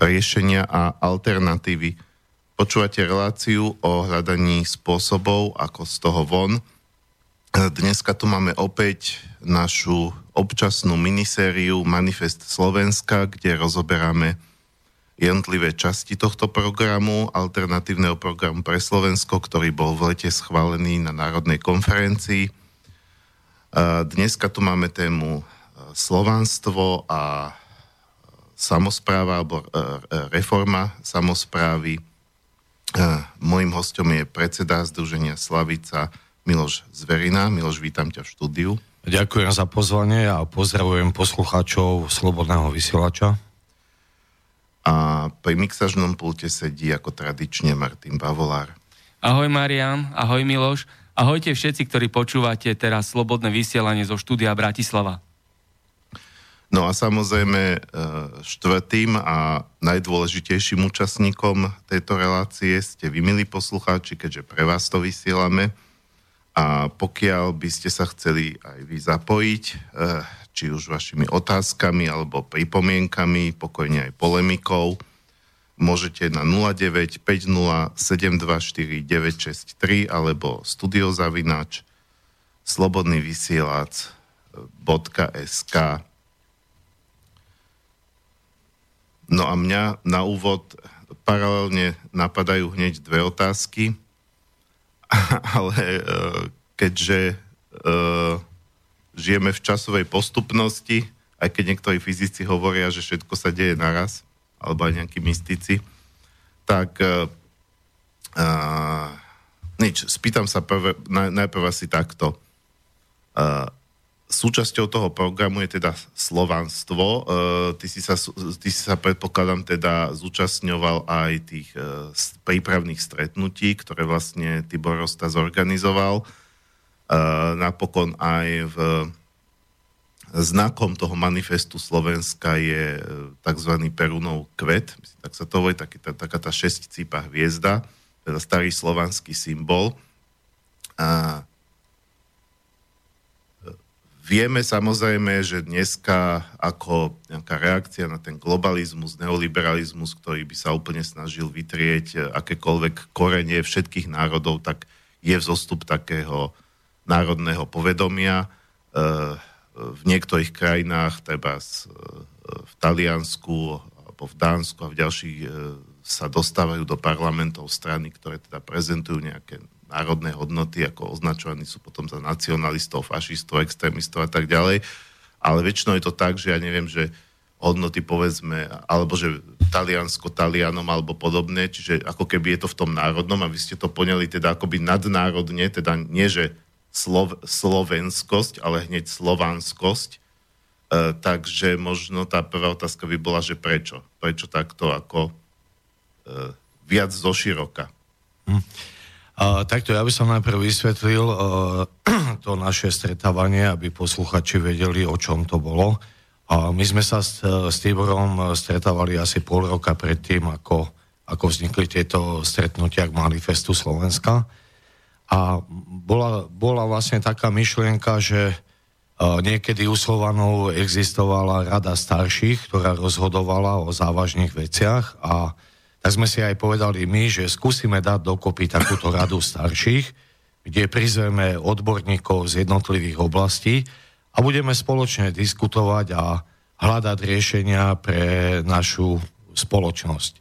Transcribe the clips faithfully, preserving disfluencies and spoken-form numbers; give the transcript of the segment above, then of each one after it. Riešenia a alternatívy. Počúvate reláciu o hľadaní spôsobov, ako z toho von. Dneska tu máme opäť našu občasnú minisériu Manifest Slovenska, kde rozoberáme jednotlivé časti tohto programu, alternatívneho programu pre Slovensko, ktorý bol v lete schválený na Národnej konferencii. Dneska tu máme tému slovanstvo a samospráva alebo reforma samosprávy. Mojím hosťom je predseda Združenia Slavica Miloš Zverina. Miloš, vítam ťa v štúdiu. Ďakujem za pozvanie a pozdravujem poslucháčov Slobodného vysielača. A pri mixažnom pulte sedí ako tradične Martin Bavolár. Ahoj Marian, ahoj Miloš, ahojte všetci, ktorí počúvate teraz Slobodné vysielanie zo štúdia Bratislava. No a samozrejme štvrtým a najdôležitejším účastníkom tejto relácie ste vy, milí poslucháči, keďže pre vás to vysielame. A pokiaľ by ste sa chceli aj vy zapojiť, či už vašimi otázkami alebo pripomienkami, pokojne aj polemikou, môžete na nula deväť päť nula sedem dva štyri deväť šesť tri alebo studiozavinač slobodný vysielač bodka es ká. No a mňa na úvod paralelne napadajú hneď dve otázky, ale keďže žijeme v časovej postupnosti, aj keď niektorí fyzici hovoria, že všetko sa deje naraz, alebo aj nejakí mystici, tak uh, nič, spýtam sa prv, najprv asi takto. Uh, súčasťou toho programu je teda slovanstvo. Uh, ty, si sa, ty si sa, predpokladám, teda zúčastňoval aj tých uh, prípravných stretnutí, ktoré vlastne Tibor Rosta zorganizoval. Uh, napokon aj v znakom toho manifestu Slovenska je uh, tzv. Perunov kvet, myslím, tak sa to volí, taký, tá, taká tá šesťcípa hviezda, teda starý slovanský symbol. Uh, vieme samozrejme, že dneska ako nejaká reakcia na ten globalizmus, neoliberalizmus, ktorý by sa úplne snažil vytrieť akékoľvek korenie všetkých národov, tak je vzostup takého národného povedomia. V niektorých krajinách, teda v Taliansku, alebo v Dánsku a v ďalších sa dostávajú do parlamentov strany, ktoré teda prezentujú nejaké národné hodnoty, ako označovaní sú potom za nacionalistov, fašistov, extrémistov a tak ďalej. Ale väčšinou je to tak, že ja neviem, že hodnoty povedzme, alebo že Taliansko Talianom alebo podobné, čiže ako keby je to v tom národnom a vy ste to poňali teda akoby nadnárodne, teda nie, že Slov, slovenskosť, ale hneď slovanskosť. E, takže možno tá prvá otázka by bola, že prečo? Prečo takto ako e, viac zoširoka? Hm. A, takto ja by som najprv vysvetlil e, to naše stretávanie, aby posluchači vedeli, o čom to bolo. A my sme sa s, s Tiborom stretávali asi pol roka predtým, ako, ako vznikli tieto stretnutia k Manifestu Slovenska. A bola, bola vlastne taká myšlienka, že niekedy u Slovanov existovala rada starších, ktorá rozhodovala o závažných veciach a tak sme si aj povedali my, že skúsime dať dokopy takúto radu starších, kde prizveme odborníkov z jednotlivých oblastí a budeme spoločne diskutovať a hľadať riešenia pre našu spoločnosť.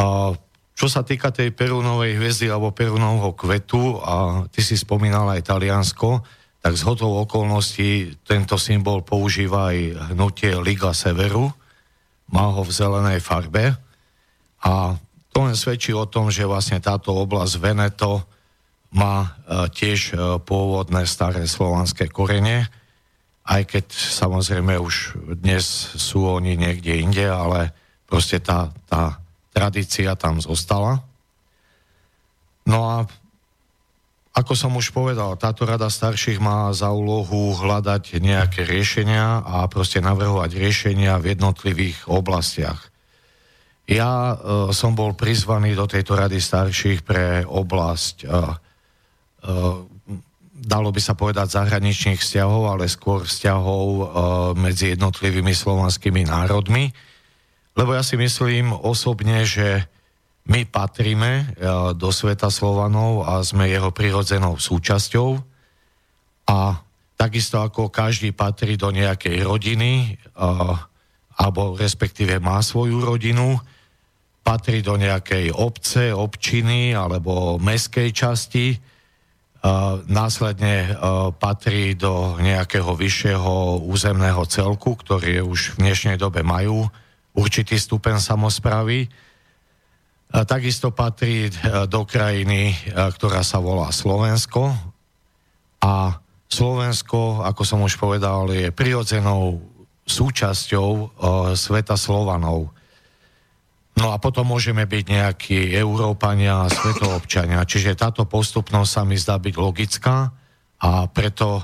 A čo sa týka tej Perunovej hviezdy alebo Perunovho kvetu, a ty si spomínal aj Taliansko, tak zhodou okolností tento symbol používa aj hnutie Liga Severu, má ho v zelenej farbe a to len svedčí o tom, že vlastne táto oblasť Veneto má tiež pôvodné staré slovanské korene, aj keď samozrejme už dnes sú oni niekde inde, ale proste tá, tá tradícia tam zostala. No a ako som už povedal, táto rada starších má za úlohu hľadať nejaké riešenia a proste navrhovať riešenia v jednotlivých oblastiach. Ja e, som bol prizvaný do tejto rady starších pre oblasť, e, e, dalo by sa povedať zahraničných vzťahov, ale skôr vzťahov e, medzi jednotlivými slovanskými národmi. Lebo ja si myslím osobne, že my patríme do sveta Slovanov a sme jeho prirodzenou súčasťou. A takisto ako každý patrí do nejakej rodiny, alebo respektíve má svoju rodinu, patrí do nejakej obce, občiny alebo mestskej časti, následne patrí do nejakého vyššieho územného celku, ktoré už v dnešnej dobe majú určitý stupeň samosprávy. Takisto patrí do krajiny, ktorá sa volá Slovensko. A Slovensko, ako som už povedal, je prirodzenou súčasťou sveta Slovanov. No a potom môžeme byť nejakí Európania a svetoobčania. Čiže táto postupnosť sa mi zdá byť logická a preto,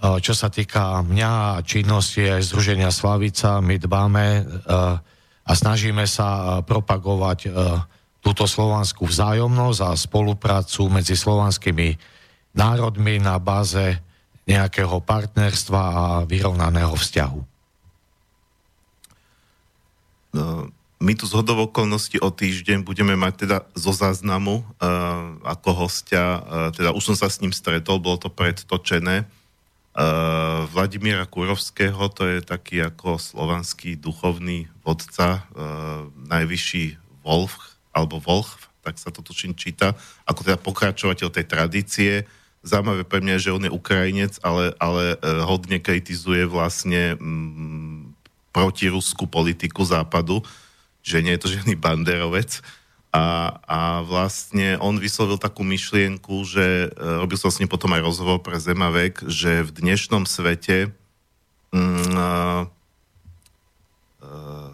čo sa týka mňa a činnosti aj Združenia Slavica, my dbáme a snažíme sa propagovať túto slovanskú vzájomnosť a spoluprácu medzi slovanskými národmi na báze nejakého partnerstva a vyrovnaného vzťahu. No... My tu z hodou okolností o týždeň budeme mať teda zo záznamu e, ako hostia, e, teda už som sa s ním stretol, bolo to predtočené, e, Vladimíra Kurovského, to je taký ako slovanský duchovný vodca, e, najvyšší Volch, alebo Volch, tak sa to tučím číta, ako teda pokračovateľ tej tradície. Zaujímavé pre mňa je, že on je Ukrajinec, ale, ale e, hodne kritizuje vlastne m, protiruskú politiku západu, že nie je to žiadny banderovec. A, a vlastne on vyslovil takú myšlienku, že robil som s ním potom aj rozhovor pre Zemavek, že v dnešnom svete mm,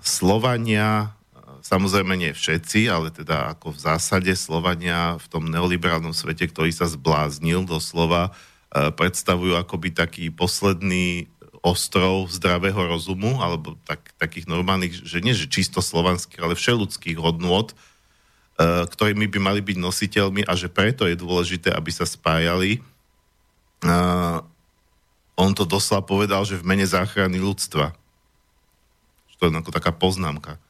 Slovania, samozrejme nie všetci, ale teda ako v zásade Slovania v tom neoliberálnom svete, ktorý sa zbláznil doslova, predstavujú akoby taký posledný ostrov zdravého rozumu, alebo tak, takých normálnych, že nie že čisto slovanských, ale všeludských hodnôt, e, ktorými by mali byť nositeľmi a že preto je dôležité, aby sa spájali. E, on to doslova povedal, že v mene záchrany ľudstva. To je ako taká poznámka.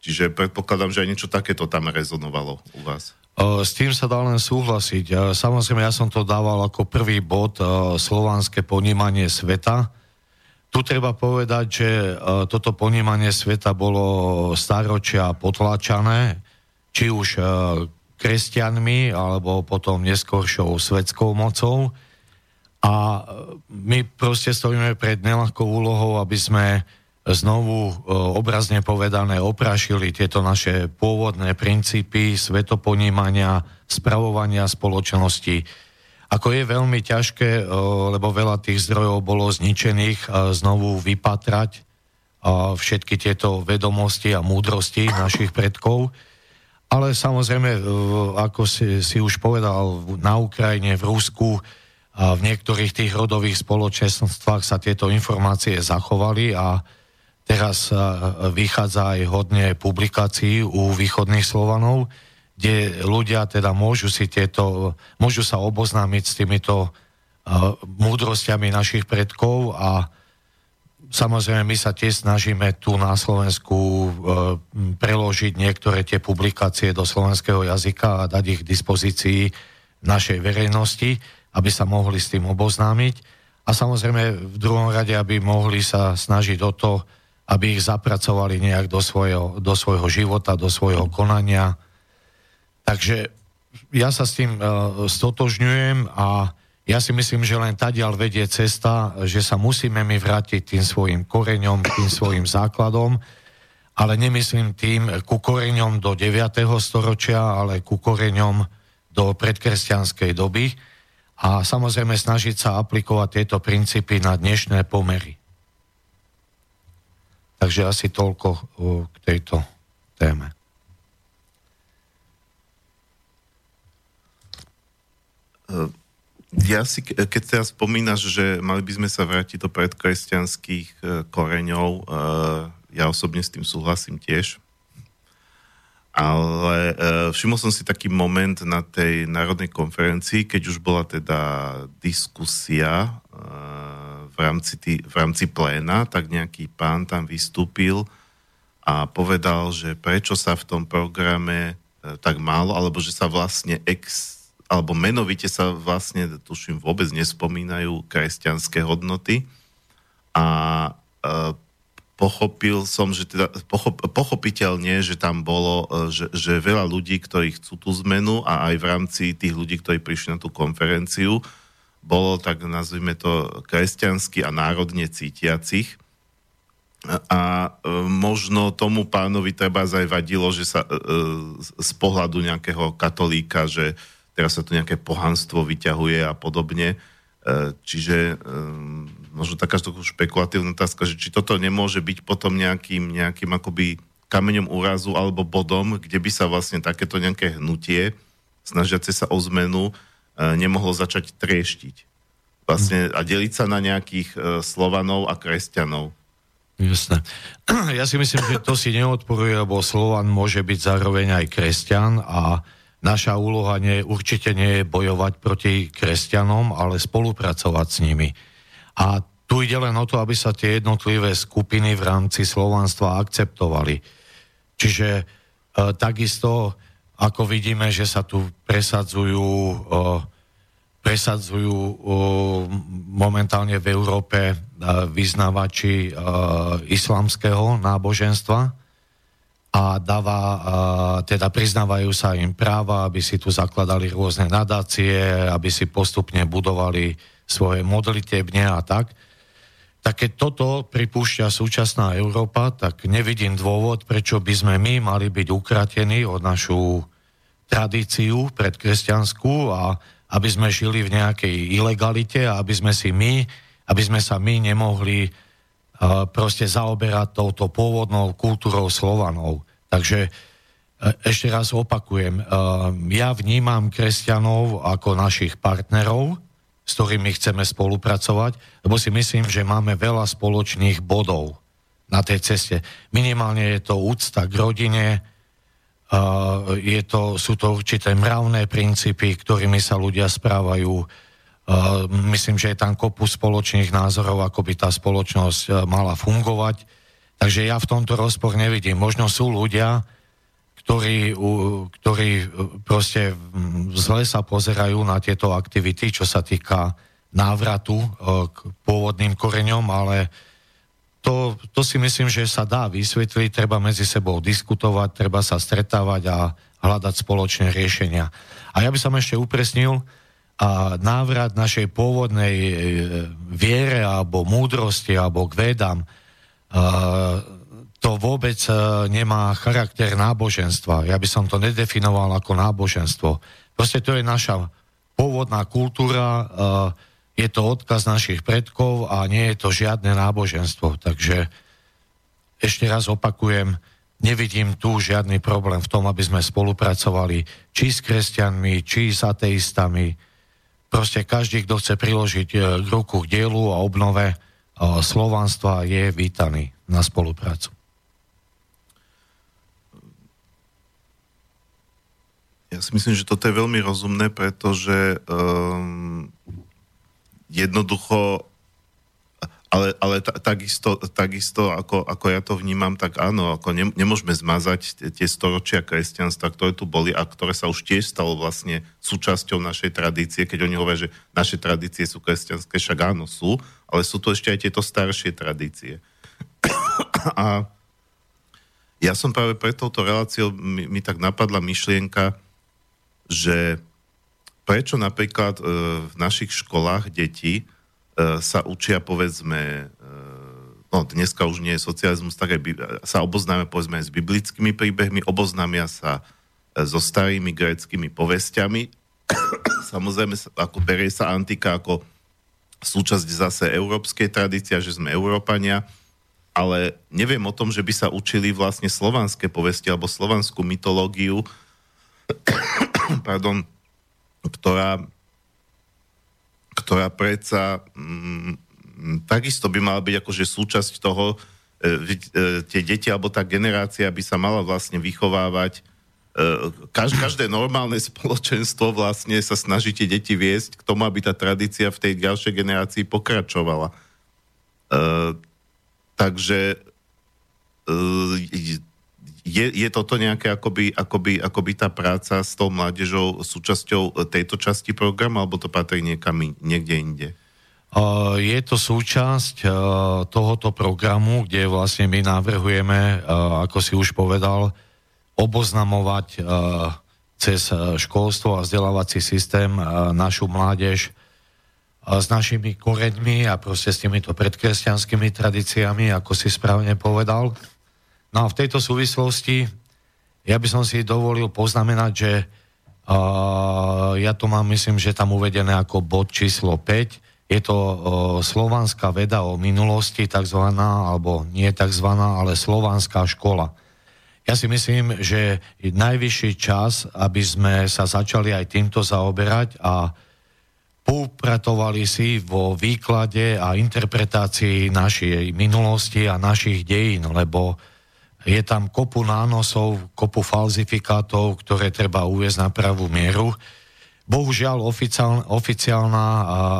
Čiže predpokladám, že aj niečo takéto tam rezonovalo u vás. S tým sa dá len súhlasiť. Samozrejme, ja som to dával ako prvý bod slovanské ponímanie sveta. Tu treba povedať, že toto ponímanie sveta bolo staročia potláčané, či už kresťanmi, alebo potom neskoršou svetskou mocou. A my proste stojíme pred neľahkou úlohou, aby sme znovu obrazne povedané oprašili tieto naše pôvodné princípy svetoponímania, spravovania spoločnosti. Ako je veľmi ťažké, lebo veľa tých zdrojov bolo zničených, znovu vypatrať všetky tieto vedomosti a múdrosti našich predkov. Ale samozrejme, ako si, si už povedal, na Ukrajine, v Rusku, a v niektorých tých rodových spoločenstvách sa tieto informácie zachovali a teraz vychádza aj hodne publikácií u východných Slovanov, kde ľudia teda môžu si tieto, môžu sa oboznámiť s týmito múdrostiami našich predkov a samozrejme my sa tiež snažíme tu na Slovensku preložiť niektoré tie publikácie do slovenského jazyka a dať ich k dispozícii našej verejnosti, aby sa mohli s tým oboznámiť. A samozrejme v druhom rade, aby mohli sa snažiť o to, aby ich zapracovali nejak do svojho, do svojho života, do svojho konania. Takže ja sa s tým e, stotožňujem a ja si myslím, že len tadiaľ vedie cesta, že sa musíme my vrátiť tým svojim koreňom, tým svojim základom, ale nemyslím tým ku koreňom do deviateho storočia, ale ku koreňom do predkresťanskej doby a samozrejme snažiť sa aplikovať tieto princípy na dnešné pomery. Takže asi toľko k tejto téme. Ja si, keď teda spomínaš, že mali by sme sa vrátiť do predkresťanských koreňov, ja osobne s tým súhlasím tiež. Ale všimol som si taký moment na tej národnej konferencii, keď už bola teda diskusia V rámci, tý, v rámci pléna, tak nejaký pán tam vystúpil a a povedal, že prečo sa v tom programe tak málo, alebo že sa vlastne ex, alebo menovite sa vlastne, tuším, vôbec nespomínajú kresťanské hodnoty. A e, pochopil som, že teda, pochop, pochopiteľne, že tam bolo, že, že veľa ľudí, ktorí chcú tú zmenu a aj v rámci tých ľudí, ktorí prišli na tú konferenciu, bolo, tak nazvime to, kresťansky a národne cítiacich. A možno tomu pánovi treba zajvadilo, že sa z pohľadu nejakého katolíka, že teraz sa tu nejaké pohanstvo vyťahuje a podobne. Čiže možno taká špekulatívna otázka, že či toto nemôže byť potom nejakým, nejakým akoby kameňom úrazu alebo bodom, kde by sa vlastne takéto nejaké hnutie, snažiace sa o zmenu, nemohlo začať trieštiť. Vlastne a deliť sa na nejakých Slovanov a kresťanov. Jasné. Ja si myslím, že to si neodporuje, lebo Slovan môže byť zároveň aj kresťan a naša úloha nie, určite nie je bojovať proti kresťanom, ale spolupracovať s nimi. A tu ide len o to, aby sa tie jednotlivé skupiny v rámci slovanstva akceptovali. Čiže e, takisto, ako vidíme, že sa tu presadzujú, e, presadzujú e, momentálne v Európe vyznavači e, islamského náboženstva a dáva, e, teda priznávajú sa im práva, aby si tu zakladali rôzne nadácie, aby si postupne budovali svoje modlitebne a tak. Tak keď toto pripúšťa súčasná Európa, tak nevidím dôvod, prečo by sme my mali byť ukratení od našu tradíciu predkresťanskú a aby sme žili v nejakej ilegalite a aby sme si my aby sme sa my nemohli uh, proste zaoberať touto pôvodnou kultúrou Slovanov. Takže uh, ešte raz opakujem, uh, ja vnímam kresťanov ako našich partnerov, s ktorými chceme spolupracovať, lebo si myslím, že máme veľa spoločných bodov na tej ceste. Minimálne je to úcta k rodine, uh, je to, sú to určité mravné princípy, ktorými sa ľudia správajú. Uh, myslím, že je tam kopu spoločných názorov, ako by tá spoločnosť uh, mala fungovať. Takže ja v tomto rozpor nevidím. Možno sú ľudia, ktorí, uh, ktorí uh, proste zle sa pozerajú na tieto aktivity, čo sa týka návratu uh, k pôvodným koreňom, ale to, to si myslím, že sa dá vysvetliť, treba medzi sebou diskutovať, treba sa stretávať a hľadať spoločné riešenia. A ja by som ešte upresnil, a návrat našej pôvodnej viere alebo múdrosti alebo k vedám, to vôbec nemá charakter náboženstva. Ja by som to nedefinoval ako náboženstvo. Proste to je naša pôvodná kultúra, je to odkaz našich predkov a nie je to žiadne náboženstvo. Takže ešte raz opakujem, nevidím tu žiadny problém v tom, aby sme spolupracovali či s kresťanmi, či s ateistami. Proste každý, kto chce priložiť ruku k dielu a obnove slovanstva, je vítaný na spoluprácu. Ja si myslím, že toto je veľmi rozumné, pretože um, jednoducho, ale, ale t- takisto, takisto ako, ako ja to vnímam, tak áno, ako ne- nemôžeme zmazať tie, tie storočia kresťanstva, ktoré tu boli a ktoré sa už tiež stalo vlastne súčasťou našej tradície, keď oni hovoria, že naše tradície sú kresťanské, však áno, sú, ale sú tu ešte aj tieto staršie tradície. A ja som práve pre touto reláciou, mi, mi tak napadla myšlienka, že prečo napríklad e, v našich školách deti e, sa učia, povedzme, e, no dneska už nie je socializmus, tak aj sa oboznáme, povedzme, aj s biblickými príbehmi, oboznámia sa e, so starými gréckymi povestiami. Samozrejme, ako berie sa antika ako súčasť zase európskej tradície, že sme Európania, ale neviem o tom, že by sa učili vlastne slovanské povesti alebo slovanskú mytológiu, pardon, ktorá, ktorá predsa mm, takisto by mala byť akože súčasť toho, e, e, tie deti alebo tá generácia by sa mala vlastne vychovávať. Každé normálne spoločenstvo vlastne sa snaží tie deti viesť k tomu, aby tá tradícia v tej ďalšej generácii pokračovala. E, takže e, Je, je toto nejaké akoby, akoby, akoby tá práca s tou mládežou súčasťou tejto časti programu, alebo to patrí niekam niekde inde? Je to súčasť tohoto programu, kde vlastne my navrhujeme, ako si už povedal, oboznamovať cez školstvo a vzdelávací systém našu mládež s našimi koreňmi a proste s týmito predkresťanskými tradíciami, ako si správne povedal. No a v tejto súvislosti ja by som si dovolil poznamenať, že uh, ja to mám, myslím, že tam uvedené ako bod číslo päť. Je to uh, slovanská veda o minulosti, takzvaná, alebo nie takzvaná, ale slovanská škola. Ja si myslím, že je najvyšší čas, aby sme sa začali aj týmto zaoberať a poupratovali si vo výklade a interpretácii našej minulosti a našich dejín, lebo je tam kopu nánosov, kopu falzifikátov, ktoré treba uviesť na pravú mieru. Bohužiaľ, oficiálna, oficiálna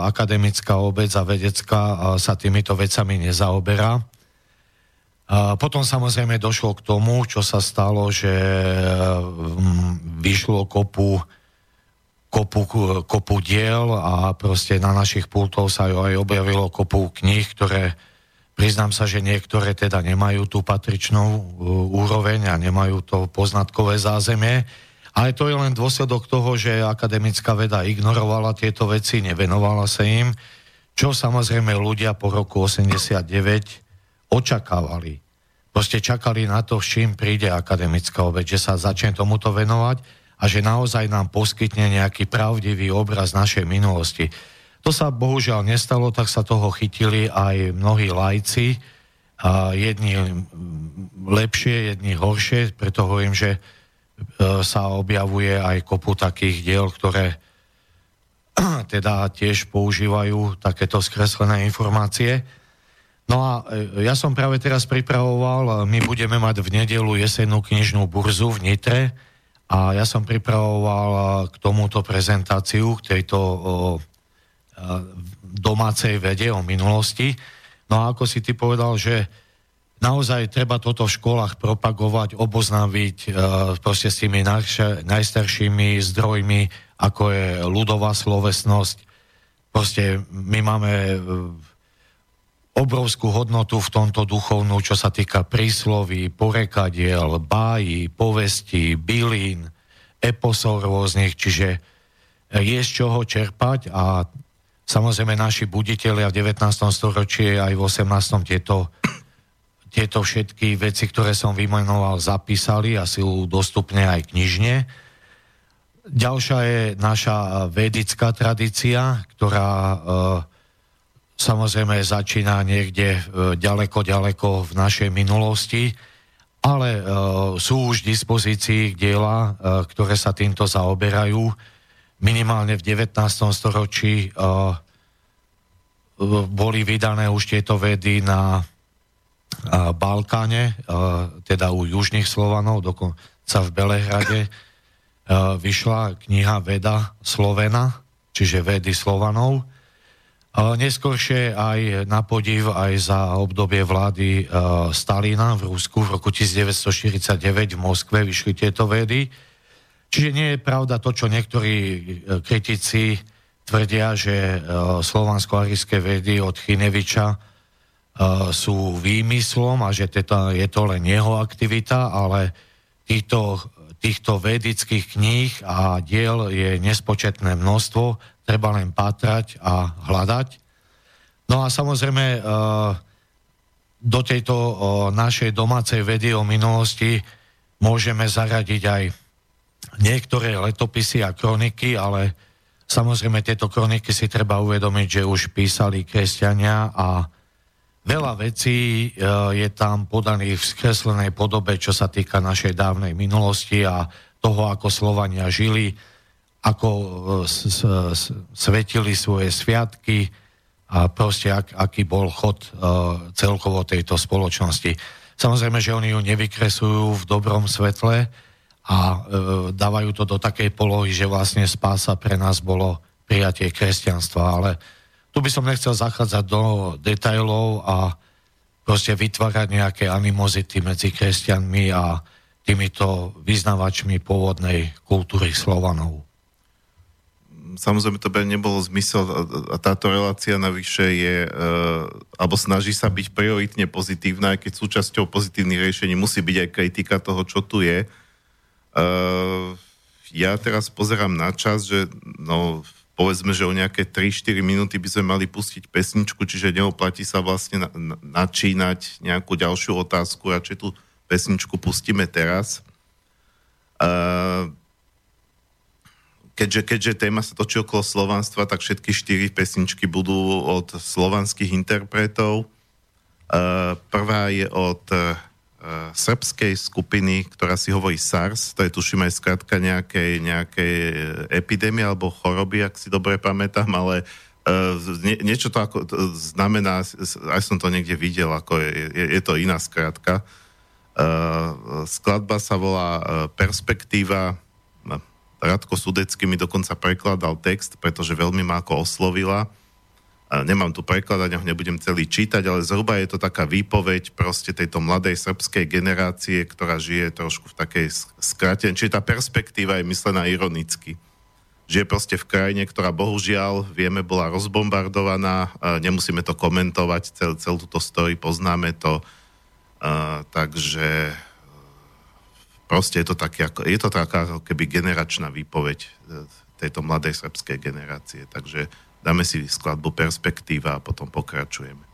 akademická obec a vedecká sa týmito vecami nezaoberá. Potom samozrejme došlo k tomu, čo sa stalo, že vyšlo kopu Kopu, kopu diel a proste na našich pultov sa aj objavilo kopu kníh, ktoré, priznám sa, že niektoré teda nemajú tú patričnú úroveň a nemajú to poznatkové zázemie. Ale to je len dôsledok toho, že akademická veda ignorovala tieto veci, nevenovala sa im, čo samozrejme ľudia po roku osemdesiatdeväť očakávali. Proste čakali na to, s čím príde akademická obec, že sa začne tomuto venovať a že naozaj nám poskytne nejaký pravdivý obraz našej minulosti. To sa bohužiaľ nestalo, tak sa toho chytili aj mnohí laici, a jedni lepšie, jedni horšie, preto hovorím, že sa objavuje aj kopu takých diel, ktoré teda tiež používajú takéto skreslené informácie. No a ja som práve teraz pripravoval, my budeme mať v nedeľu jesennú knižnú burzu v Nitre, a ja som pripravoval k tomuto prezentáciu, k tejto o, domácej vede o minulosti. No a ako si ty povedal, že naozaj treba toto v školách propagovať, oboznáviť e, proste s tými najša, najstaršími zdrojmi, ako je ľudová slovesnosť. Proste my máme obrovskú hodnotu v tomto duchovnú, čo sa týka prísloví, porekadiel, bájí, povestí, bylín, eposov rôznych, čiže je z čoho čerpať a samozrejme naši buditelia v devätnástom storočí aj v osemnástom tieto, tieto všetky veci, ktoré som vymenoval, zapísali a sú dostupné aj knižne. Ďalšia je naša vedická tradícia, ktorá E, samozrejme začína niekde ďaleko, ďaleko v našej minulosti, ale sú už v dispozícii diela, ktoré sa týmto zaoberajú. Minimálne v devätnástom storočí boli vydané už tieto vedy na Balkáne, teda u južných Slovanov, dokonca v Belehrade vyšla kniha Veda Slovena, čiže Vedy Slovanov. Neskôršie aj na podiv aj za obdobie vlády e, Stalina v Rusku v roku devätnásť štyridsaťdeväť v Moskve vyšli tieto vedy. Čiže nie je pravda to, čo niektorí kritici tvrdia, že e, slovansko-arijské vedy od Chineviča e, sú výmyslom a že teda je to len jeho aktivita, ale týchto, týchto vedických kníh a diel je nespočetné množstvo. Treba len pátrať a hľadať. No a samozrejme do tejto našej domácej vedy o minulosti môžeme zaradiť aj niektoré letopisy a kroniky, ale samozrejme tieto kroniky si treba uvedomiť, že už písali kresťania a veľa vecí je tam podaných v skreslenej podobe, čo sa týka našej dávnej minulosti a toho, ako Slovania žili, ako svetili svoje sviatky a proste ak, aký bol chod celkovo tejto spoločnosti. Samozrejme, že oni ju nevykresujú v dobrom svetle a dávajú to do takej polohy, že vlastne spása pre nás bolo prijatie kresťanstva, ale tu by som nechcel zachádzať do detailov a proste vytvárať nejaké animozity medzi kresťanmi a týmito vyznavačmi pôvodnej kultúry Slovanov. Samozrejme, to by nebolo zmysel a táto relácia navyše je, e, alebo snaží sa byť prioritne pozitívna, aj keď súčasťou pozitívnych riešení musí byť aj kritika toho, čo tu je. E, ja teraz pozerám na čas, že no, povedzme, že o nejaké tri štyri minúty by sme mali pustiť pesničku, čiže neoplatí sa vlastne na, na, načínať nejakú ďalšiu otázku, radšej tú pesničku pustíme teraz. E, Keďže, keďže téma sa točí okolo slovanstva, tak všetky štyri pesničky budú od slovanských interpretov. Prvá je od srbskej skupiny, ktorá si hovorí SARS, to je tuším aj skratka nejakej, nejakej epidémie alebo choroby, ak si dobre pamätám, ale nie, niečo to ako znamená, aj som to niekde videl, ako je, je, je to iná skratka. Skladba sa volá Perspektíva. Radko Sudecky mi dokonca prekladal text, pretože veľmi ma ako oslovila. Nemám tu prekladať, ho nebudem celý čítať, ale zhruba je to taká výpoveď proste tejto mladej srbskej generácie, ktorá žije trošku v takej skraten. Čiže tá perspektíva je myslená ironicky. Žije proste v krajine, ktorá bohužiaľ, vieme, bola rozbombardovaná. Nemusíme to komentovať, cel, celú túto story poznáme to. Takže... Proste je to, také, je to taká keby generačná výpoveď tejto mladej srbskej generácie. Takže dáme si skladbu Perspektíva a potom pokračujeme.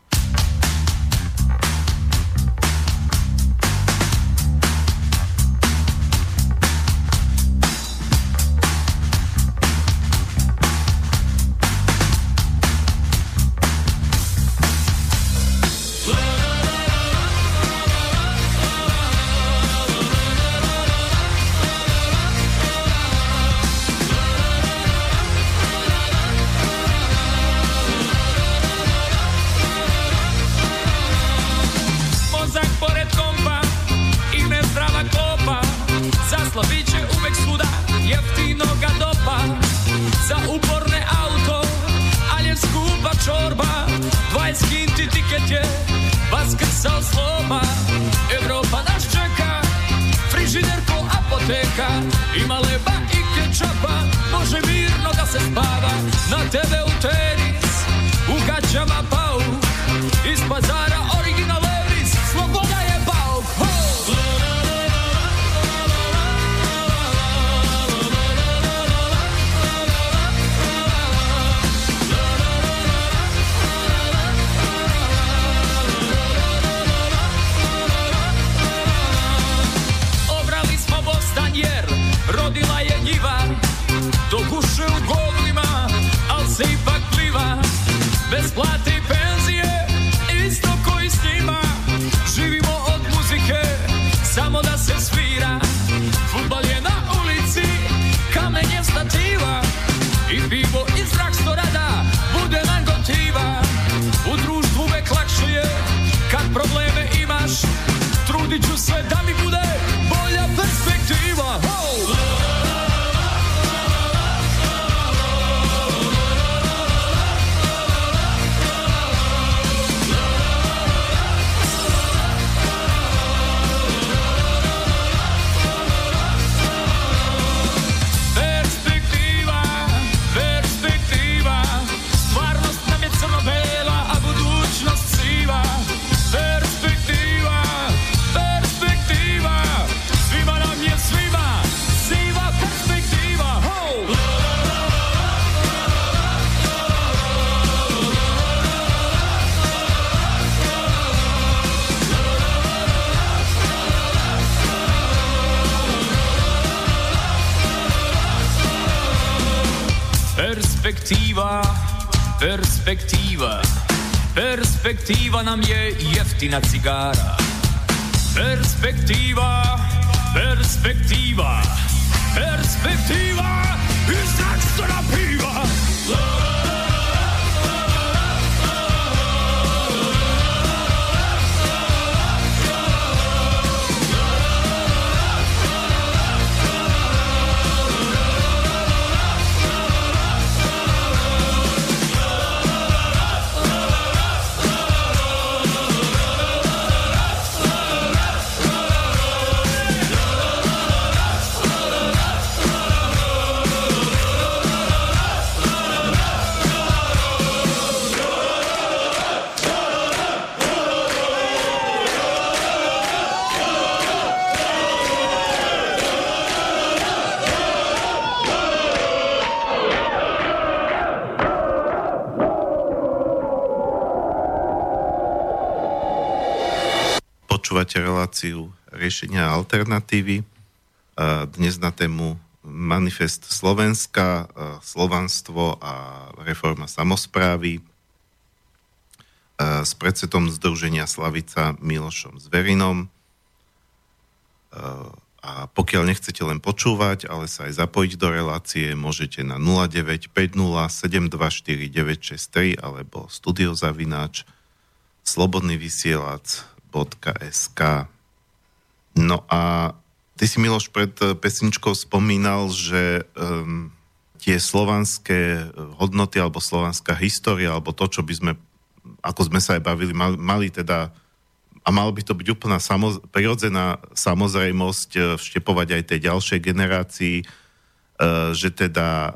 Perspektíva, perspektíva nam je jeftina cigara. Perspektíva, perspektíva, perspektíva i zrak što napiva. Počúvate reláciu Riešenia a alternatívy. Dnes na tému Manifest Slovenska, slovanstvo a reforma samosprávy s predsedom Združenia Slavica Milošom Zverinom. A pokiaľ nechcete len počúvať, ale sa aj zapojiť do relácie, môžete na nula deväť päť nula sedem dva štyri deväť šesť tri alebo studiozavináč slobodný vysielač bodka es ká. No a ty si, Miloš, pred pesničkou spomínal, že um, tie slovanské hodnoty alebo slovanská história alebo to, čo by sme, ako sme sa aj bavili, mali, mali teda a malo by to byť úplná samoz, prirodzená samozrejmosť vštepovať aj tej ďalšej generácii, že teda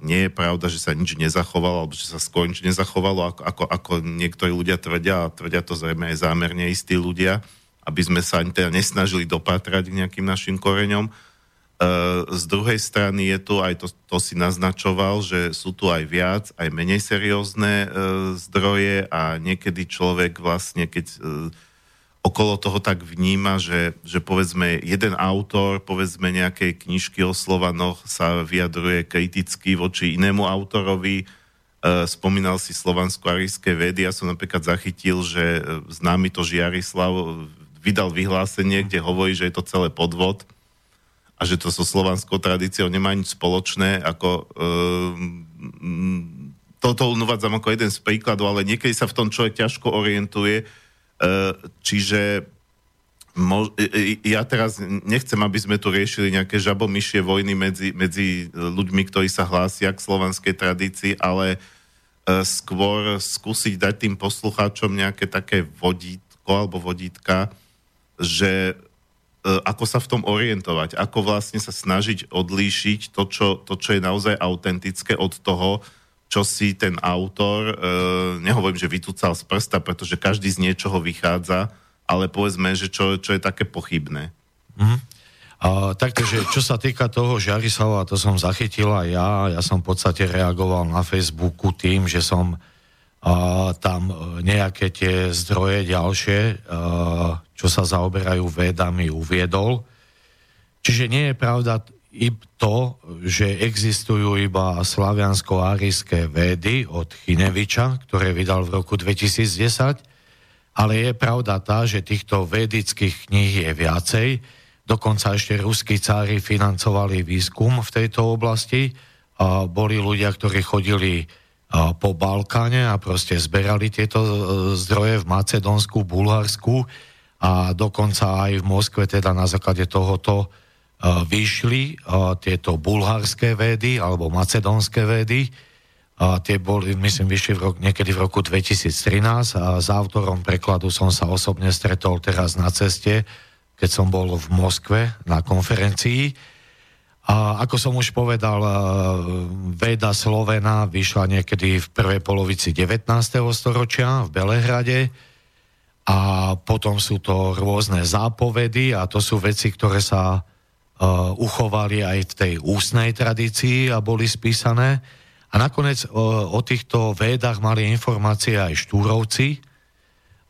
nie je pravda, že sa nič nezachovalo, alebo že sa skôr nič nezachovalo, ako, ako, ako niektorí ľudia tvrdia, a tvrdia to zrejme aj zámerne istí ľudia, aby sme sa ani teda nesnažili dopatrať k nejakým našim koreňom. Z druhej strany je tu, aj to, to si naznačoval, že sú tu aj viac, aj menej seriózne zdroje a niekedy človek vlastne, keď okolo toho tak vníma, že, že povedzme jeden autor, povedzme nejakej knižky o Slovanoch sa vyjadruje kriticky voči inému autorovi. Spomínal si slovansko-arijské vedy, ja som napríklad zachytil, že známy to Žiarislav vydal vyhlásenie, kde hovorí, že je to celé podvod a že to so slovanskou tradíciou nemá nič spoločné, ako toto uvádzam ako jeden z príkladov, ale niekedy sa v tom človek ťažko orientuje. Čiže ja teraz nechcem, aby sme tu riešili nejaké žabomyšie vojny medzi, medzi ľuďmi, ktorí sa hlásia k slovanskej tradícii, ale skôr skúsiť dať tým poslucháčom nejaké také vodítko alebo vodítka, že ako sa v tom orientovať, ako vlastne sa snažiť odlíšiť to, čo, to, čo je naozaj autentické od toho, čo si ten autor, e, nehovorím, že vytúcal z prsta, pretože každý z niečoho vychádza, ale povedzme, že čo, čo je také pochybné. Mm-hmm. A, takže, čo sa týka toho Žiarislava, to som zachytila ja, ja som v podstate reagoval na Facebooku tým, že som a, tam nejaké tie zdroje ďalšie, a, čo sa zaoberajú vedami, uviedol. Čiže nie je pravda i to, že existujú iba slaviansko-árijské védy od Chineviča, ktoré vydal v roku dvetisícdesať, ale je pravda tá, že týchto védických kníh je viacej. Dokonca ešte ruskí cári financovali výskum v tejto oblasti. Boli ľudia, ktorí chodili po Balkáne a proste zberali tieto zdroje v Macedónsku, Bulharsku a dokonca aj v Moskve teda na základe tohoto vyšli tieto bulharské védy alebo macedónske védy. Tie boli, myslím, vyšli v roku, niekedy v roku dvetisíctrinásť a s autorom prekladu som sa osobne stretol teraz na ceste, keď som bol v Moskve na konferencii. A ako som už povedal, Veda Slovena vyšla niekedy v prvej polovici devätnásteho storočia v Belehrade. A potom sú to rôzne zápovedy a to sú veci, ktoré sa Uh, uchovali aj v tej ústnej tradícii a boli spísané. A nakoniec uh, o týchto védach mali informácie aj Štúrovci.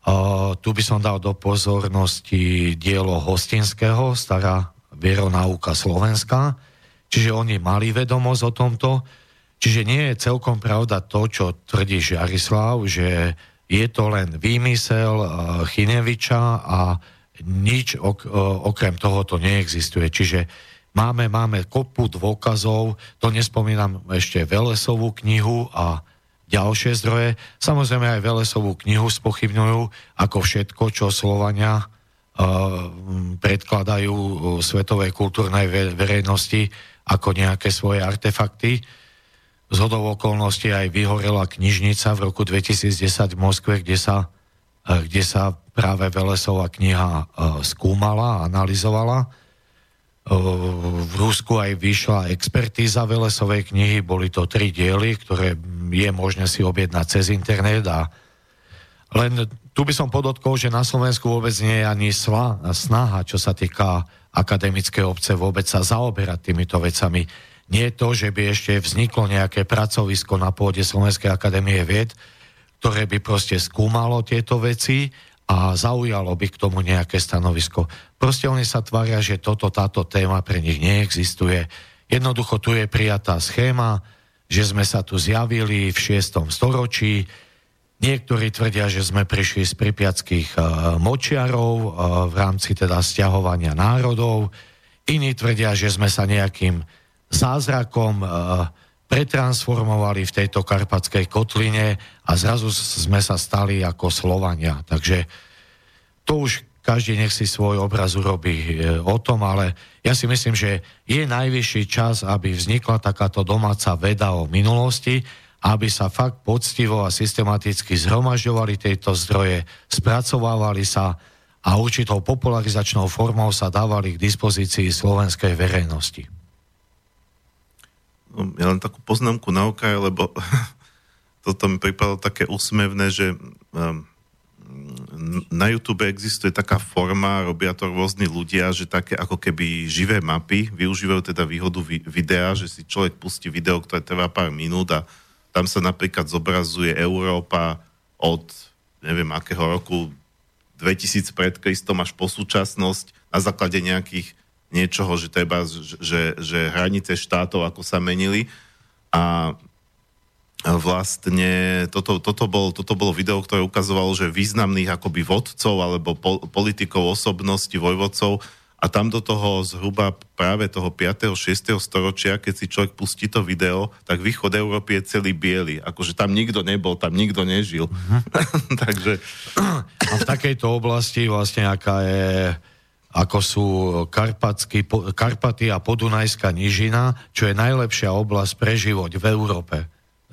Uh, tu by som dal do pozornosti dielo Hostinského, Stará vieronauka slovenská. Čiže oni mali vedomosť o tomto. Čiže nie je celkom pravda to, čo tvrdí Žiarislav, že je to len výmysel uh, Chineviča a nič ok, okrem tohoto neexistuje. Čiže máme, máme kopu dôkazov, to nespomínam ešte Velesovú knihu a ďalšie zdroje. Samozrejme aj Velesovú knihu spochybňujú ako všetko, čo Slovania uh, predkladajú svetovej kultúrnej verejnosti ako nejaké svoje artefakty. Zhodou okolností aj vyhorela knižnica v roku dvetisícdesať v Moskve, kde sa kde sa práve Velesová kniha skúmala, analyzovala. V Rusku aj vyšla expertíza Velesovej knihy, boli to tri diely, ktoré je možné si objednať cez internet. A len tu by som podotkol, že na Slovensku vôbec nie je ani snaha, čo sa týka akademickej obce, vôbec sa zaoberať týmito vecami. Nie je to, že by ešte vzniklo nejaké pracovisko na pôde Slovenskej akadémie vied, ktoré by proste skúmalo tieto veci a zaujalo by k tomu nejaké stanovisko. Proste oni sa tvária, že toto, táto téma pre nich neexistuje. Jednoducho tu je prijatá schéma, že sme sa tu zjavili v šiestom storočí. Niektorí tvrdia, že sme prišli z pripjatských uh, močiarov uh, v rámci teda sťahovania národov. Iní tvrdia, že sme sa nejakým zázrakom uh, pretransformovali v tejto karpatskej kotline a zrazu sme sa stali ako Slovania. Takže to už každý nech si svoj obraz urobí o tom, ale ja si myslím, že je najvyšší čas, aby vznikla takáto domáca veda o minulosti, aby sa fakt poctivo a systematicky zhromažďovali tieto zdroje, spracovávali sa a určitou popularizačnou formou sa dávali k dispozícii slovenskej verejnosti. Ja len takú poznámku na okraj, lebo toto mi pripadalo také úsmevné, že na YouTube existuje taká forma, robia to rôzni ľudia, že také ako keby živé mapy, využívajú teda výhodu videa, že si človek pustí video, ktoré trvá pár minút a tam sa napríklad zobrazuje Európa od neviem akého roku dvetisíc pred Kristom až po súčasnosť na základe nejakých niečoho, že treba, že, že hranice štátov ako sa menili a vlastne toto, toto, bol, toto bolo video, ktoré ukazovalo, že významných akoby vodcov alebo po, politikov osobnosti, vojvodcov a tam do toho zhruba práve toho piateho šiesteho storočia, keď si človek pustí to video, tak východ Európy je celý biely. Akože tam nikto nebol, tam nikto nežil. Uh-huh. Takže... A v takejto oblasti vlastne aká je... ako sú Karpatsky, Karpaty a Podunajská nížina, čo je najlepšia oblasť pre život v Európe,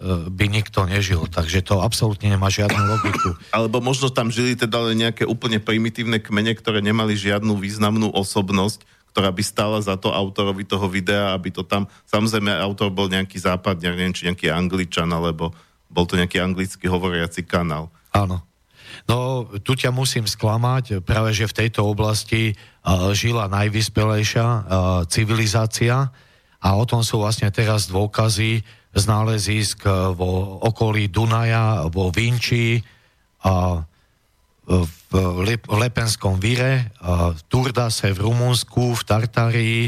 by nikto nežil. Takže to absolútne nemá žiadnu logiku. Alebo možno tam žili teda len nejaké úplne primitívne kmene, ktoré nemali žiadnu významnú osobnosť, ktorá by stála za to autorovi toho videa, aby to tam... Samozrejme, autor bol nejaký západňar, neviem, či nejaký Angličan, alebo bol to nejaký anglicky hovoriaci kanál. Áno. No, tu ťa musím sklamať, práve že v tejto oblasti uh, žila najvyspelejšia uh, civilizácia a o tom sú vlastne teraz dôkazy z nálezísk uh, vo okolí Dunaja, vo Vinči, uh, v Lep- Lepenskom Vire, uh, v Turdase v Rumunsku, v Tartárii,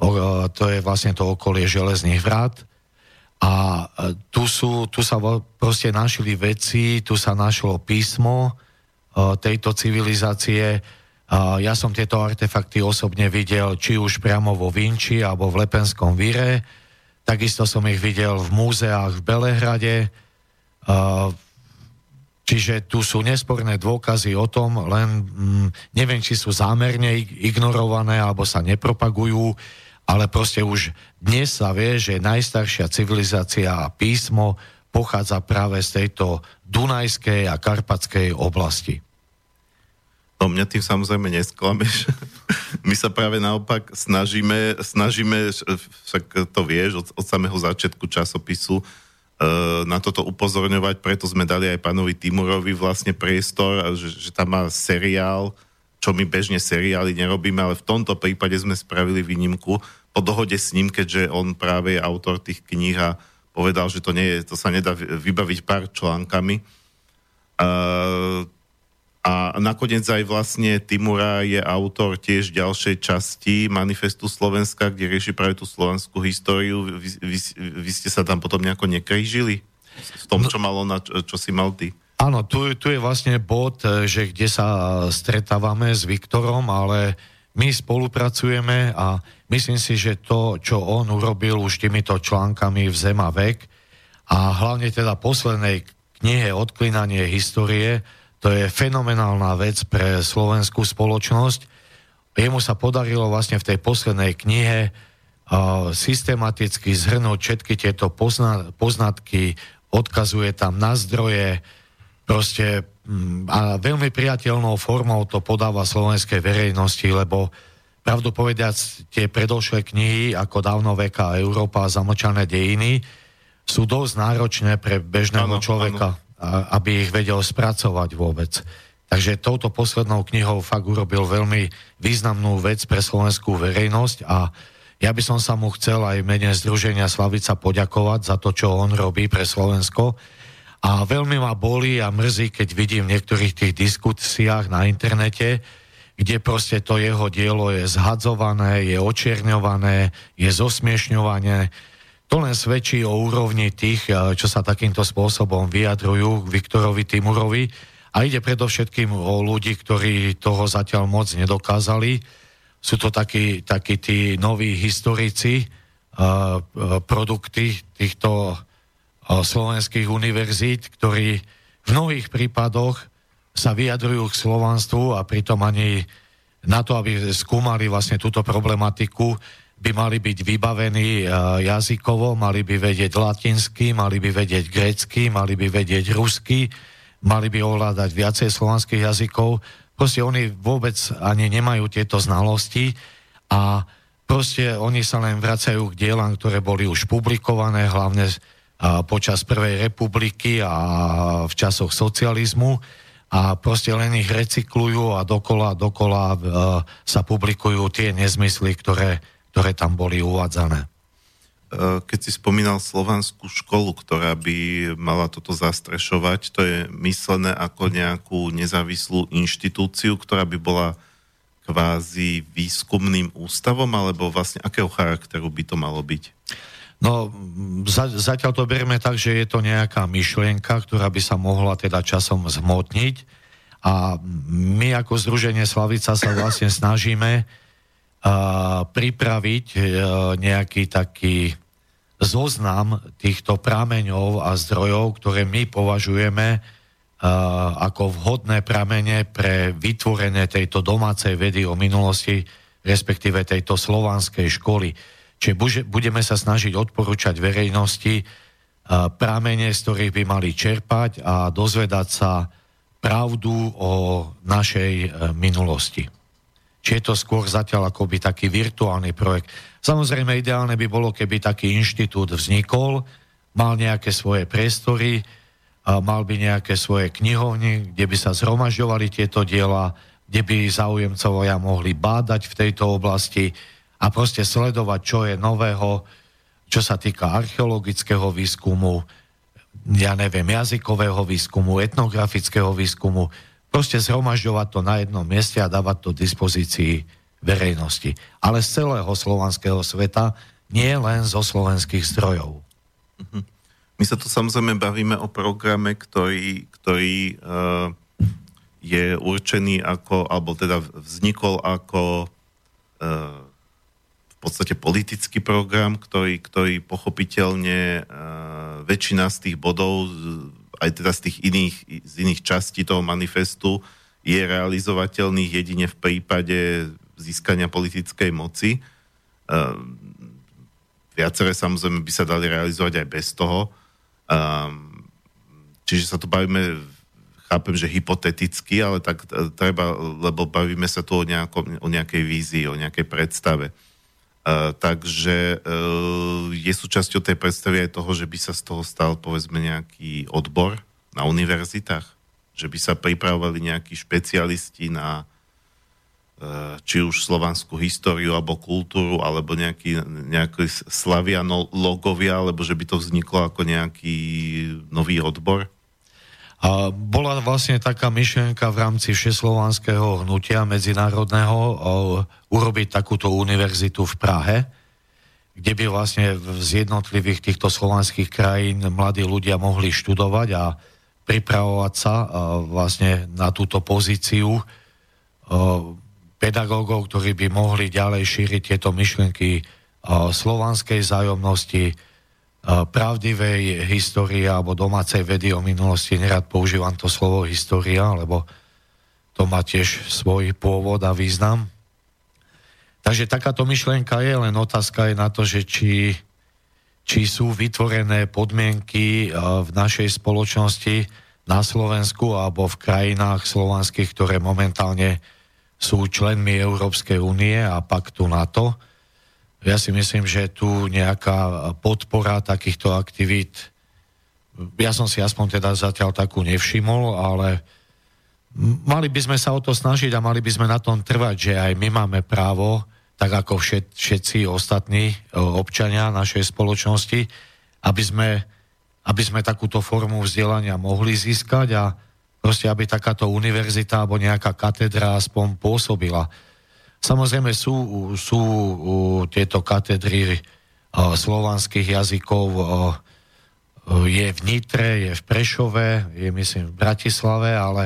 uh, to je vlastne to okolie Železných vrát. A tu, sú, tu sa proste našli veci, tu sa našlo písmo tejto civilizácie. Ja som tieto artefakty osobne videl, či už priamo vo Vinči, alebo v Lepenskom Vire. Takisto som ich videl v múzeách v Belehrade. Čiže tu sú nesporné dôkazy o tom, len neviem, či sú zámerne ignorované, alebo sa nepropagujú. Ale proste už dnes sa vie, že najstaršia civilizácia a písmo pochádza práve z tejto dunajskej a karpatskej oblasti. No mňa tým samozrejme nesklameš. My sa práve naopak snažíme, snažíme, však to vieš, od, od samého začiatku časopisu na toto upozorňovať, preto sme dali aj pánovi Timurovi vlastne priestor, že, že tam má seriál, čo my bežne seriály nerobíme, ale v tomto prípade sme spravili výnimku po dohode s ním, keďže on práve je autor tých kníh a povedal, že to, nie je, to sa nedá vybaviť pár článkami. Uh, a nakoniec aj vlastne Timura je autor tiež ďalšej časti Manifestu Slovenska, kde rieši práve tú slovanskú históriu. Vy, vy, vy ste sa tam potom nejako nekrížili v tom, čo mal on a čo, čo si mal ty? Áno, tu, tu je vlastne bod, že kde sa stretávame s Viktorom, ale my spolupracujeme a myslím si, že to, čo on urobil už týmito článkami v Zemavek a hlavne teda poslednej knihe Odklinanie histórie, to je fenomenálna vec pre slovenskú spoločnosť. Jemu sa podarilo vlastne v tej poslednej knihe uh, systematicky zhrnúť všetky tieto pozna- poznatky, odkazuje tam na zdroje, proste a veľmi priateľnou formou to podáva slovenskej verejnosti, lebo pravdu povediac, tie predošlé knihy ako Dávnoveká Európa a Zamlčané dejiny sú dosť náročné pre bežného ano, človeka, ano. Aby ich vedel spracovať vôbec. Takže touto poslednou knihou fakt urobil veľmi významnú vec pre slovenskú verejnosť a ja by som sa mu chcel aj mene Združenia Slavica poďakovať za to, čo on robí pre Slovensko. A veľmi ma bolí a mrzí, keď vidím v niektorých tých diskusiách na internete, kde proste to jeho dielo je zhadzované, je očierňované, je zosmiešňované. To len svedčí o úrovni tých, čo sa takýmto spôsobom vyjadrujú k Viktorovi Timurovi. A ide predovšetkým o ľudí, ktorí toho zatiaľ moc nedokázali. Sú to takí, takí tí noví historici, produkty týchto slovenských univerzít, ktorí v mnohých prípadoch sa vyjadrujú k slovanstvu a pritom ani na to, aby skúmali vlastne túto problematiku, by mali byť vybavení jazykovo, mali by vedieť latinsky, mali by vedieť grécky, mali by vedieť rusky, mali by ovládať viacej slovanských jazykov. Proste oni vôbec ani nemajú tieto znalosti a proste oni sa len vracajú k dielam, ktoré boli už publikované, hlavne počas Prvej republiky a v časoch socializmu. A proste len ich recyklujú a dokola, dokola e, sa publikujú tie nezmysly, ktoré, ktoré tam boli uvádzané. Keď si spomínal slovanskú školu, ktorá by mala toto zastrešovať, to je myslené ako nejakú nezávislú inštitúciu, ktorá by bola kvázi výskumným ústavom, alebo vlastne akého charakteru by to malo byť? No, za, zatiaľ to berieme tak, že je to nejaká myšlienka, ktorá by sa mohla teda časom zhmotniť a my ako Združenie Slavica sa vlastne snažíme uh, pripraviť uh, nejaký taký zoznam týchto prameňov a zdrojov, ktoré my považujeme uh, ako vhodné pramene pre vytvorenie tejto domácej vedy o minulosti, respektíve tejto slovanskej školy. Čiže budeme sa snažiť odporúčať verejnosti pramene, z ktorých by mali čerpať a dozvedať sa pravdu o našej minulosti. Čiže je to skôr zatiaľ akoby taký virtuálny projekt. Samozrejme, ideálne by bolo, keby taký inštitút vznikol, mal nejaké svoje priestory, mal by nejaké svoje knihovne, kde by sa zhromažďovali tieto diela, kde by záujemcovia mohli bádať v tejto oblasti, a proste sledovať, čo je nového, čo sa týka archeologického výskumu, ja neviem, jazykového výskumu, etnografického výskumu. Proste zhromažďovať to na jednom mieste a dávať to dispozícii verejnosti. Ale z celého slovanského sveta, nie len zo slovenských zdrojov. My sa tu samozrejme bavíme o programe, ktorý, ktorý uh, je určený ako, alebo teda vznikol ako... Uh, v podstate politický program, ktorý, ktorý pochopiteľne e, väčšina z tých bodov, aj teda z tých iných, z iných častí toho manifestu, je realizovateľný jedine v prípade získania politickej moci. E, viaceré samozrejme by sa dali realizovať aj bez toho. E, čiže sa tu bavíme, chápem, že hypoteticky, ale tak treba, lebo bavíme sa tu o, nejakom, o nejakej vízii, o nejakej predstave. Uh, takže uh, je súčasťou tej predstavy aj toho, že by sa z toho stal povedzme nejaký odbor na univerzitách, že by sa pripravovali nejakí špecialisti na uh, či už slovanskú históriu alebo kultúru, alebo nejaký, nejaký slavianologovia, alebo že by to vzniklo ako nejaký nový odbor? A bola vlastne taká myšlienka v rámci všeslovanského hnutia medzinárodného urobiť takúto univerzitu v Prahe, kde by vlastne z jednotlivých týchto slovanských krajín mladí ľudia mohli študovať a pripravovať sa vlastne na túto pozíciu pedagógov, ktorí by mohli ďalej šíriť tieto myšlienky slovanskej vzájomnosti, pravdivej histórie alebo domácej vedy o minulosti. Nerad používam to slovo história, lebo to má tiež svoj pôvod a význam. Takže takáto myšlienka je, len otázka je na to, že či, či sú vytvorené podmienky v našej spoločnosti na Slovensku alebo v krajinách slovanských, ktoré momentálne sú členmi Európskej únie a paktu NATO. Ja si myslím, že tu nejaká podpora takýchto aktivít, ja som si aspoň teda zatiaľ takú nevšimol, ale mali by sme sa o to snažiť a mali by sme na tom trvať, že aj my máme právo, tak ako všet, všetci ostatní občania našej spoločnosti, aby sme aby sme takúto formu vzdelania mohli získať a proste, aby takáto univerzita alebo nejaká katedra aspoň pôsobila. Samozrejme sú, sú tieto katedry slovanských jazykov, je v Nitre, je v Prešove, je myslím v Bratislave, ale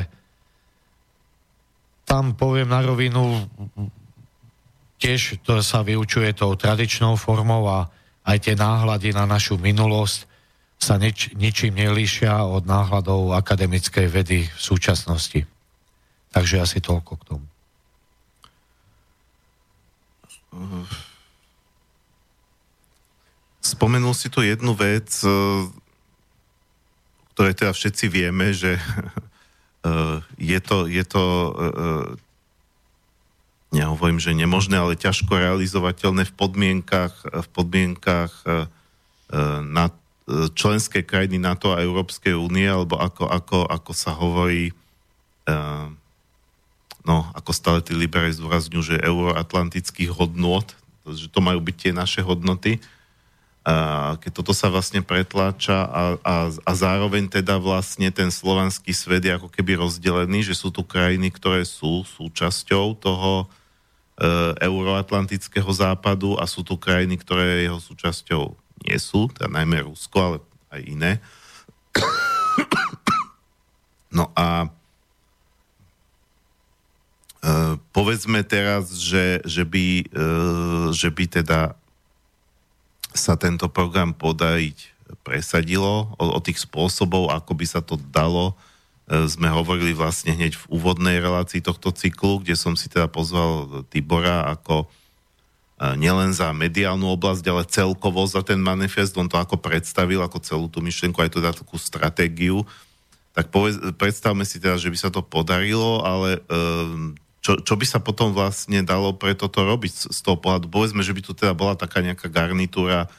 tam poviem na rovinu, tiež to sa vyučuje tou tradičnou formou a aj tie náhľady na našu minulosť sa nič, ničím nelíšia od náhľadov akademickej vedy v súčasnosti. Takže asi toľko k tomu. Spomenul si tu jednu vec, o ktorej teda všetci vieme, že je to, je to nehovorím, že nemožné, ale ťažko realizovateľné v podmienkach, v podmienkach na členské krajiny NATO a Európskej únie, alebo ako, ako, ako sa hovorí, e, no, ako stále tí liberáli zdôrazňujú, že euroatlantických hodnôt, že to majú byť tie naše hodnoty. A keď toto sa vlastne pretláča a, a, a zároveň teda vlastne ten slovanský svet je ako keby rozdelený, že sú tu krajiny, ktoré sú súčasťou toho e, euroatlantického západu a sú tu krajiny, ktoré jeho súčasťou nie sú, teda najmä Rusko, ale aj iné. No a e, povedzme teraz, že, že, by, e, že by teda sa tento program podariť presadilo. O, o tých spôsobov, ako by sa to dalo, e, sme hovorili vlastne hneď v úvodnej relácii tohto cyklu, kde som si teda pozval Tibora ako nielen za mediálnu oblasť, ale celkovo za ten manifest, on to ako predstavil, ako celú tú myšlienku, aj teda takú stratégiu. Tak povedz, predstavme si teda, že by sa to podarilo, ale um, čo, čo by sa potom vlastne dalo pre toto robiť z toho pohľadu? Povedzme, že by tu teda bola taká nejaká garnitúra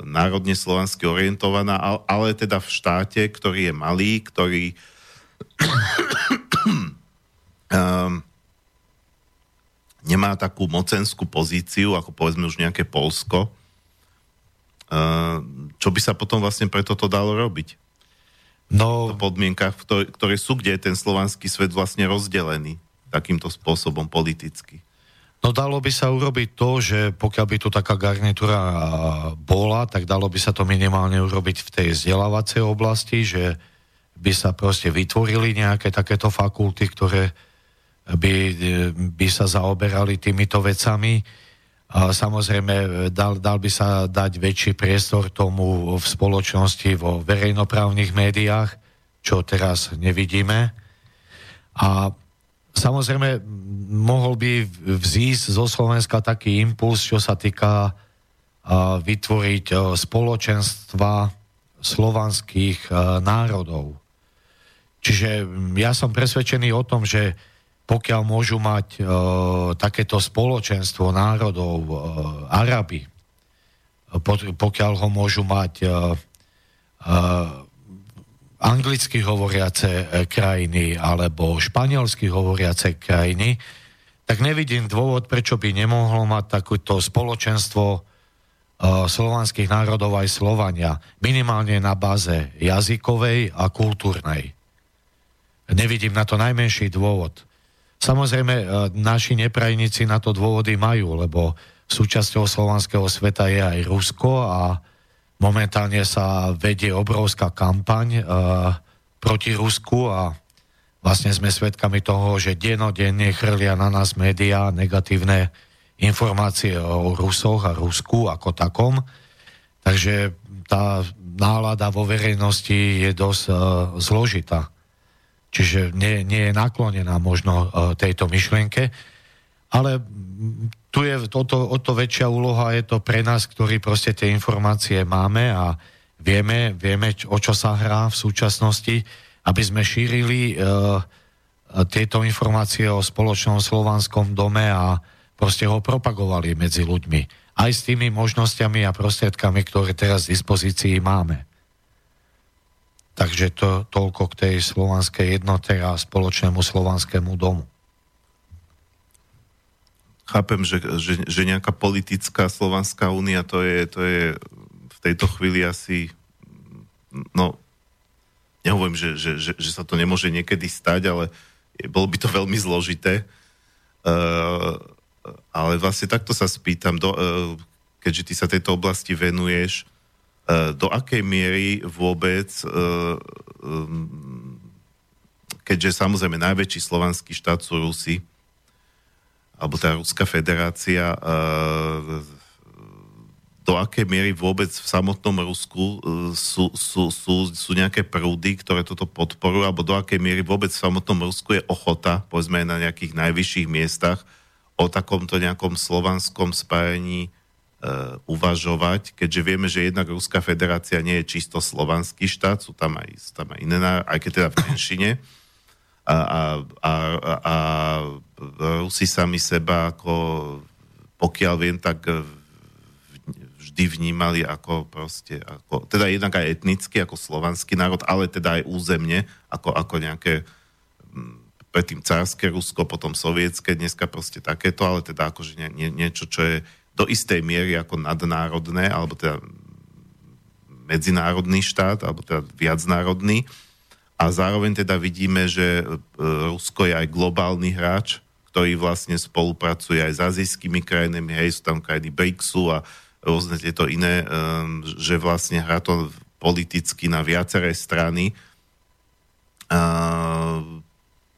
národne slovansky orientovaná, ale, ale teda v štáte, ktorý je malý, ktorý... um, nemá takú mocenskú pozíciu, ako povedzme už nejaké Poľsko. Čo by sa potom vlastne preto to dalo robiť? No... V podmienkach, ktoré sú, kde je ten slovanský svet vlastne rozdelený takýmto spôsobom politicky. No dalo by sa urobiť to, že pokiaľ by tu taká garnitúra bola, tak dalo by sa to minimálne urobiť v tej vzdelávacej oblasti, že by sa proste vytvorili nejaké takéto fakulty, ktoré by, by sa zaoberali týmito vecami. A samozrejme, dal, dal by sa dať väčší priestor tomu v spoločnosti, vo verejnoprávnych médiách, čo teraz nevidíme. A samozrejme, mohol by vzísť zo Slovenska taký impuls, čo sa týka vytvoriť spoločenstva slovanských národov. Čiže ja som presvedčený o tom, že pokiaľ môžu mať e, takéto spoločenstvo národov e, Arabi, pokiaľ ho môžu mať e, e, anglicky hovoriace krajiny alebo španielsky hovoriace krajiny, tak nevidím dôvod, prečo by nemohlo mať takéto spoločenstvo e, slovanských národov aj Slovania, minimálne na báze jazykovej a kultúrnej. Nevidím na to najmenší dôvod. Samozrejme, naši neprajníci na to dôvody majú, lebo súčasťou slovanského sveta je aj Rusko a momentálne sa vedie obrovská kampaň e, proti Rusku a vlastne sme svedkami toho, že denodenne chrlia na nás médiá negatívne informácie o Rusoch a Rusku ako takom. Takže tá nálada vo verejnosti je dosť e, zložitá. Čiže nie, nie je naklonená možno tejto myšlienke. Ale tu je o to, o to väčšia úloha, je to pre nás, ktorí proste tie informácie máme a vieme, vieme o čo sa hrá v súčasnosti, aby sme šírili e, tieto informácie o spoločnom slovanskom dome a proste ho propagovali medzi ľuďmi. Aj s tými možnosťami a prostriedkami, ktoré teraz v dispozícii máme. Takže to toľko k tej slovanskej jednote a spoločnému slovanskému domu. Chápem, že, že, že nejaká politická Slovanská únia, to je, to je v tejto chvíli asi no, nehovorím, že, že, že, že sa to nemôže niekedy stať, ale bolo by to veľmi zložité. Uh, ale vlastne takto sa spýtam, do, uh, keďže ty sa tejto oblasti venuješ, uh, do akej miery vôbec, uh, um, keďže samozrejme najväčší slovanský štát sú Rusi, alebo tá Ruská federácia, do akej miery vôbec v samotnom Rusku sú, sú, sú, sú nejaké prúdy, ktoré toto podporujú, alebo do akej miery vôbec v samotnom Rusku je ochota, povedzme na nejakých najvyšších miestach, o takomto nejakom slovanskom spájení uh, uvažovať, keďže vieme, že jednak Ruská federácia nie je čisto slovanský štát, sú tam aj, sú tam aj iné, aj keď teda v menšine, A, a, a, a Rusi sami seba, ako pokiaľ viem, tak vždy vnímali ako proste, ako, teda jednak aj etnicky, ako slovanský národ, ale teda aj územne, ako, ako nejaké predtým carské Rusko, potom sovietské, dneska proste takéto, ale teda akože nie, nie, niečo, čo je do istej miery ako nadnárodné, alebo teda medzinárodný štát, alebo teda viacnárodný. A zároveň teda vidíme, že Rusko je aj globálny hráč, ktorý vlastne spolupracuje aj s azijskými krajinami, hej, sú tam krajiny BRICSu a rôzne tieto iné, že vlastne hrá to politicky na viaceré strany.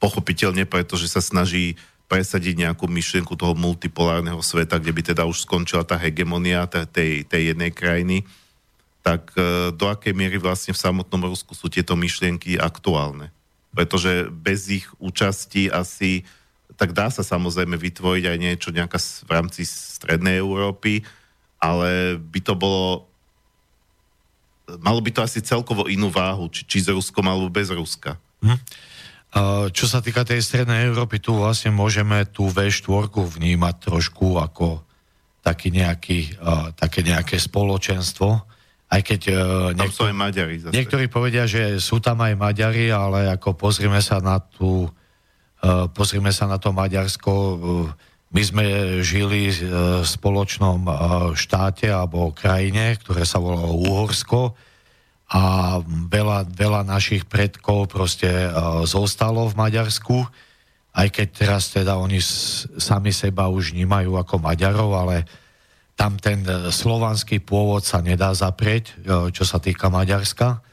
Pochopiteľne, pretože sa snaží presadiť nejakú myšlienku toho multipolárneho sveta, kde by teda už skončila tá hegemonia tej, tej jednej krajiny. Tak do akej miery vlastne v samotnom Rusku sú tieto myšlienky aktuálne? Pretože bez ich účasti asi, tak dá sa samozrejme vytvoriť aj niečo nejaká v rámci strednej Európy, ale by to bolo, malo by to asi celkovo inú váhu, či, či s Ruskom alebo bez Ruska. Hm. Čo sa týka tej strednej Európy, tu vlastne môžeme tú vé štyri vnímať trošku ako taký nejaký, také nejaké spoločenstvo. Aj keď uh, niektor- Maďari, niektorí povedia, že sú tam aj Maďari, ale ako pozrime sa na tú, uh, pozrime sa na to Maďarsko. Uh, my sme žili uh, v spoločnom uh, štáte alebo krajine, ktoré sa volalo Uhorsko a veľa, veľa našich predkov proste uh, zostalo v Maďarsku, aj keď teraz teda oni s- sami seba už vnímajú ako Maďarov, ale tam ten slovanský pôvod sa nedá zaprieť, čo sa týka Maďarska.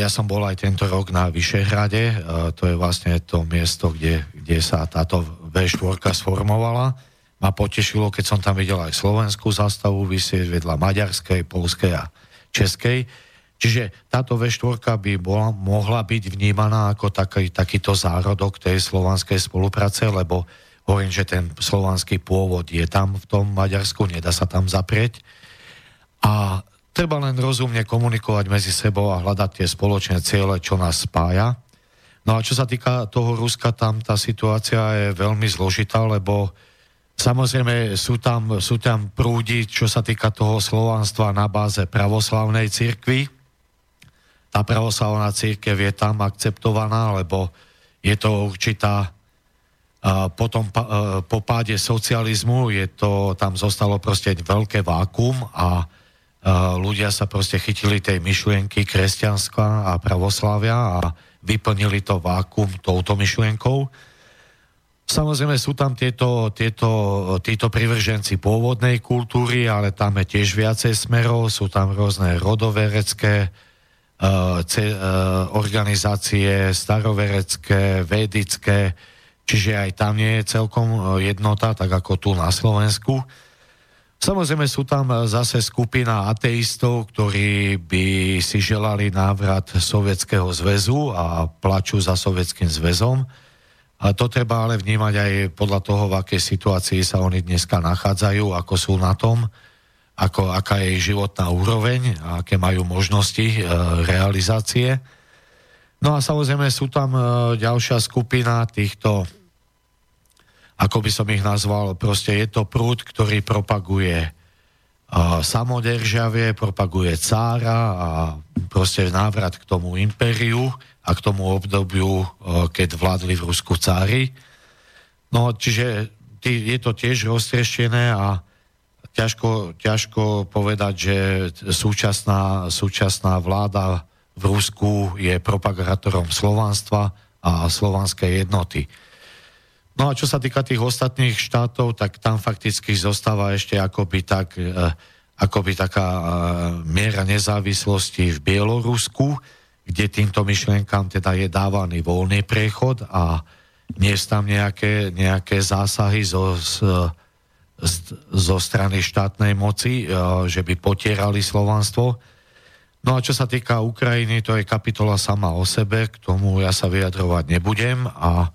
Ja som bol aj tento rok na Vyšehrade, to je vlastne to miesto, kde, kde sa táto vé štyri sformovala. Ma potešilo, keď som tam videl aj slovenskú zastavu vysieť vedľa maďarskej, poľskej a českej. Čiže táto vé štyri by bola, mohla byť vnímaná ako taký, takýto zárodok tej slovanskej spolupráce, lebo hovorím, že ten slovanský pôvod je tam v tom Maďarsku, nedá sa tam zaprieť. A treba len rozumne komunikovať medzi sebou a hľadať tie spoločné ciele, čo nás spája. No a čo sa týka toho Ruska, tam tá situácia je veľmi zložitá, lebo samozrejme sú tam, sú tam prúdi, čo sa týka toho slovanstva na báze pravoslavnej cirkvi. Tá pravoslavná cirkev je tam akceptovaná, lebo je to určitá. Potom po páde socializmu je to, tam zostalo proste veľké vákuum a ľudia sa proste chytili tej myšlienky kresťanstva a pravoslávia a vyplnili to vákuum touto myšlienkou. Samozrejme sú tam tieto, tieto, títo privrženci pôvodnej kultúry, ale tam je tiež viacej smerov, sú tam rôzne rodoverecké organizácie, staroverecké, védické. Čiže aj tam nie je celkom jednota, tak ako tu na Slovensku. Samozrejme sú tam zase skupina ateistov, ktorí by si želali návrat Sovietskeho zväzu a plačú za Sovietským zväzom. A to treba ale vnímať aj podľa toho, v akej situácii sa oni dneska nachádzajú, ako sú na tom, ako, aká je ich životná úroveň a aké majú možnosti e, realizácie. No a samozrejme sú tam ďalšia skupina týchto, ako by som ich nazval, proste je to prúd, ktorý propaguje uh, samodržavie, propaguje cára a proste návrat k tomu impériu a k tomu obdobiu, uh, keď vládli v Rusku cári. No čiže je to tiež roztrieštené a ťažko, ťažko povedať, že súčasná, súčasná vláda v Rusku je propagátorom slovanstva a slovanskej jednoty. No a čo sa týka tých ostatných štátov, tak tam fakticky zostáva ešte akoby tak, akoby taká miera nezávislosti v Bielorusku, kde týmto myšlienkám teda je dávaný voľný priechod a nie sú tam nejaké, nejaké zásahy zo, zo strany štátnej moci, že by potierali slovanstvo. No a čo sa týka Ukrajiny, to je kapitola sama o sebe, k tomu ja sa vyjadrovať nebudem a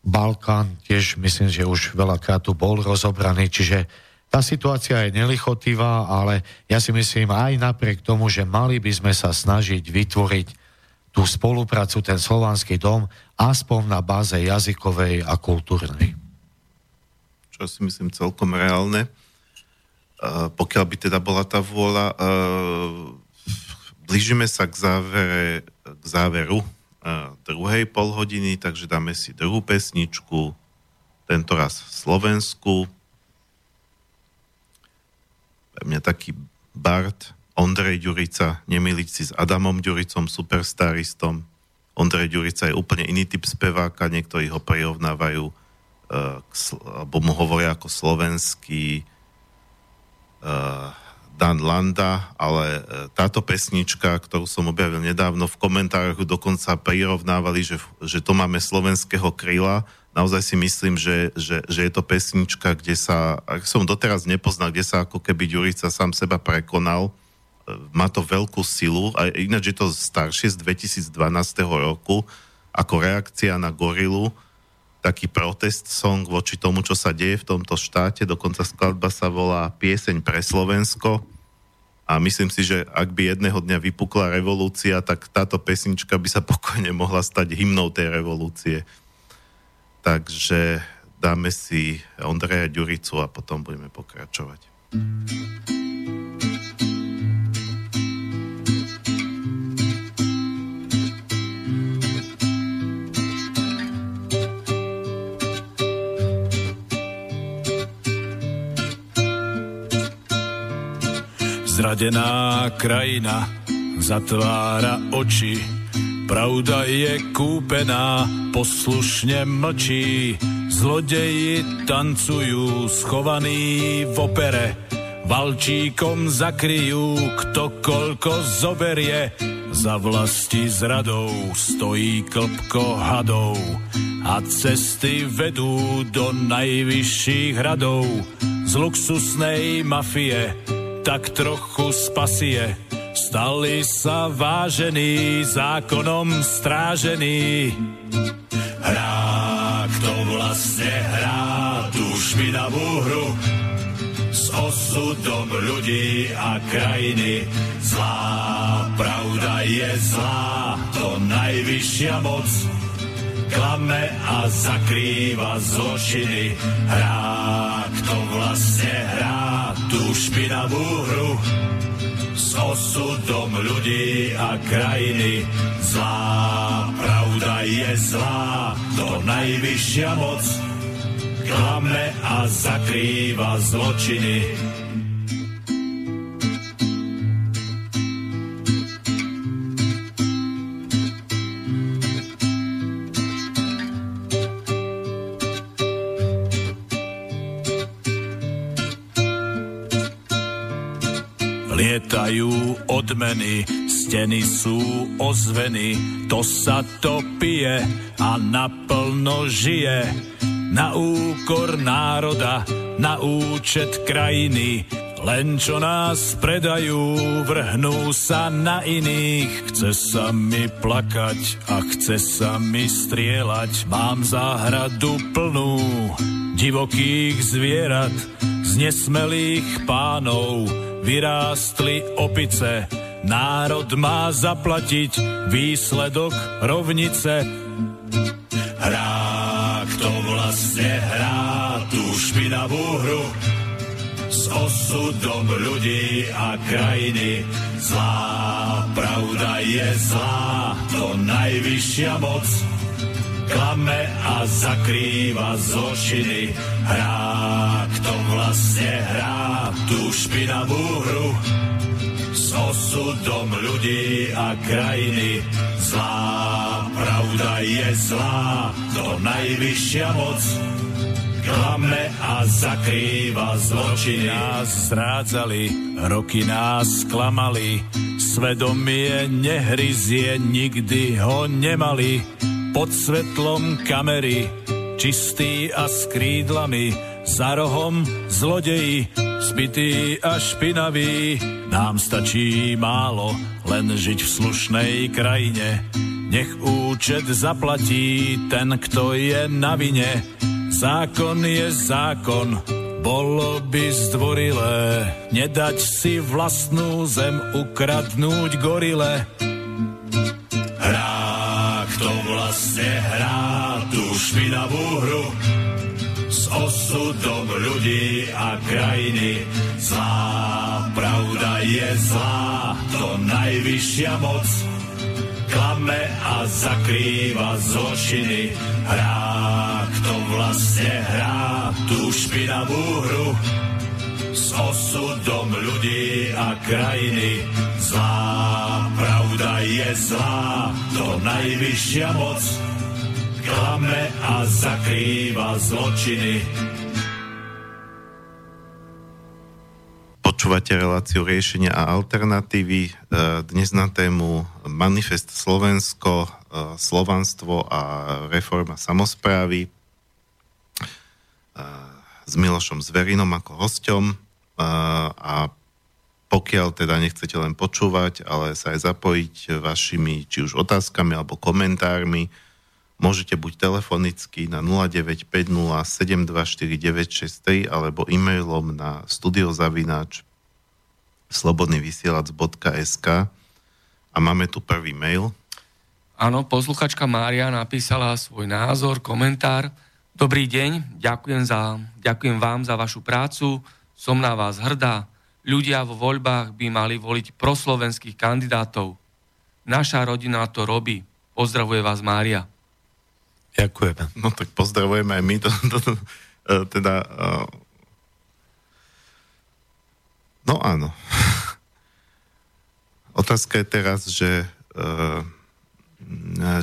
Balkán tiež myslím, že už veľakrát tu bol rozobraný, čiže tá situácia je nelichotivá, ale ja si myslím aj napriek tomu, že mali by sme sa snažiť vytvoriť tú spoluprácu, ten slovanský dom, aspoň na báze jazykovej a kultúrnej. Čo si myslím celkom reálne. Uh, pokiaľ by teda bola tá vôľa... Uh... Blížime sa k, závere, k záveru druhej polhodiny, takže dáme si druhú pesničku, tento raz v Slovensku. Pre mňa taký Bart, Ondrej Ďurica, nemýliť si s Adamom Ďuricom, superstaristom. Ondrej Ďurica je úplne iný typ speváka, niektorí ho prirovnávajú, alebo mu hovoria ako slovenský Dan Landa, ale táto pesnička, ktorú som objavil nedávno, v komentároch dokonca prirovnávali, že, že to máme slovenského kryla. Naozaj si myslím, že, že, že je to pesnička, kde sa, ak som doteraz nepoznal, kde sa ako keby Ďurica sám seba prekonal. Má to veľkú silu, a ináč je to staršie z dvetisícdvanásť roku, ako reakcia na Gorilu, taký protest song voči tomu, čo sa deje v tomto štáte. Dokonca skladba sa volá Pieseň pre Slovensko. A myslím si, že ak by jedného dňa vypukla revolúcia, tak táto pesnička by sa pokojne mohla stať hymnou tej revolúcie. Takže dáme si Ondreja Ďuricu a potom budeme pokračovať. Zradená krajina zatvára oči, pravda je kúpená, poslušne mlčí. Zlodeji tancujú, schovaní v opere, valčíkom zakryjú, kto koľko zoberie. Za vlasti zradou stojí klpko hadov a cesty vedú do najvyšších hradov. Z luxusnej mafie tak trochu spasie, stali sa vážení, zákonom strážení. Hrá, kto vlastne hrá tú špinavú hru s osudom ľudí a krajiny? Zlá pravda je zlá, to najvyššia moc klame a zakrýva zločiny. Hrá, kto vlastne hrá tú špinavú hru s osudom ľudí a krajiny? Zlá pravda je zlá, to najvyššia moc klame a zakrýva zločiny. Lietajú odmeny, steny sú ozveny, to sa to pije a naplno žije. Na úkor národa, na účet krajiny, len čo nás predajú, vrhnú sa na iných. Chce sa mi plakať a chce sa mi strieľať, mám záhradu plnú divokých zvierat, z nesmelých pánov vyrástli opice, národ má zaplatiť výsledok rovnice. Hrá, kto vlastne hrá tú špinavú hru s osudom ľudí a krajiny? Zlá pravda je zlá, to najvyššia moc klame a zakrýva zločiny. Hrá, kto vlastne hrá tú špinavú hru s osudom ľudí a krajiny. Zlá pravda je zlá, to najvyššia moc klame a zakrýva zločiny. Nás zrádzali, roky nás klamali, svedomie nehryzie, nikdy ho nemali. Pod svetlom kamery, čistý a s krídlami, za rohom zlodeji, zbytý a špinavý. Nám stačí málo, len žiť v slušnej krajine. Nech účet zaplatí ten, kto je na vine. Zákon je zákon, bolo by zdvorilé nedať si vlastnú zem ukradnúť gorile. Hrá, kto vlastne hrá tú špinavú hru s osudom ľudí a krajiny. Zlá pravda je zlá, to najvyššia moc klame a zakrýva zločiny. Hrá, kto vlastne hrá tú špinavú hru s osudom ľudí a krajiny. Zlá pravda je zlá, to najvyššia moc klame a zakrýva zločiny. Počúvate reláciu Riešenia a alternatívy. Dnes na tému Manifest Slovensko, slovanstvo a reforma samosprávy s Milošom Zverinom ako hosťom, a pokiaľ teda nechcete len počúvať, ale sa aj zapojiť vašimi či už otázkami alebo komentármi, môžete buď telefonicky na nula deväť päť nula sedem dva štyri deväť šesť tri alebo e-mailom na studiozavináč slobodný vysielač bodka es ká. A máme tu prvý mail. Áno, posluchačka Mária napísala svoj názor, komentár. Dobrý deň, ďakujem, za, ďakujem vám za vašu prácu, som na vás hrdá. Ľudia vo voľbách by mali voliť proslovenských kandidátov. Naša rodina to robí. Pozdravuje vás Mária. Ďakujeme. No tak pozdravujeme aj my. To, to, to, teda, uh... No áno. Otázka je teraz, že uh,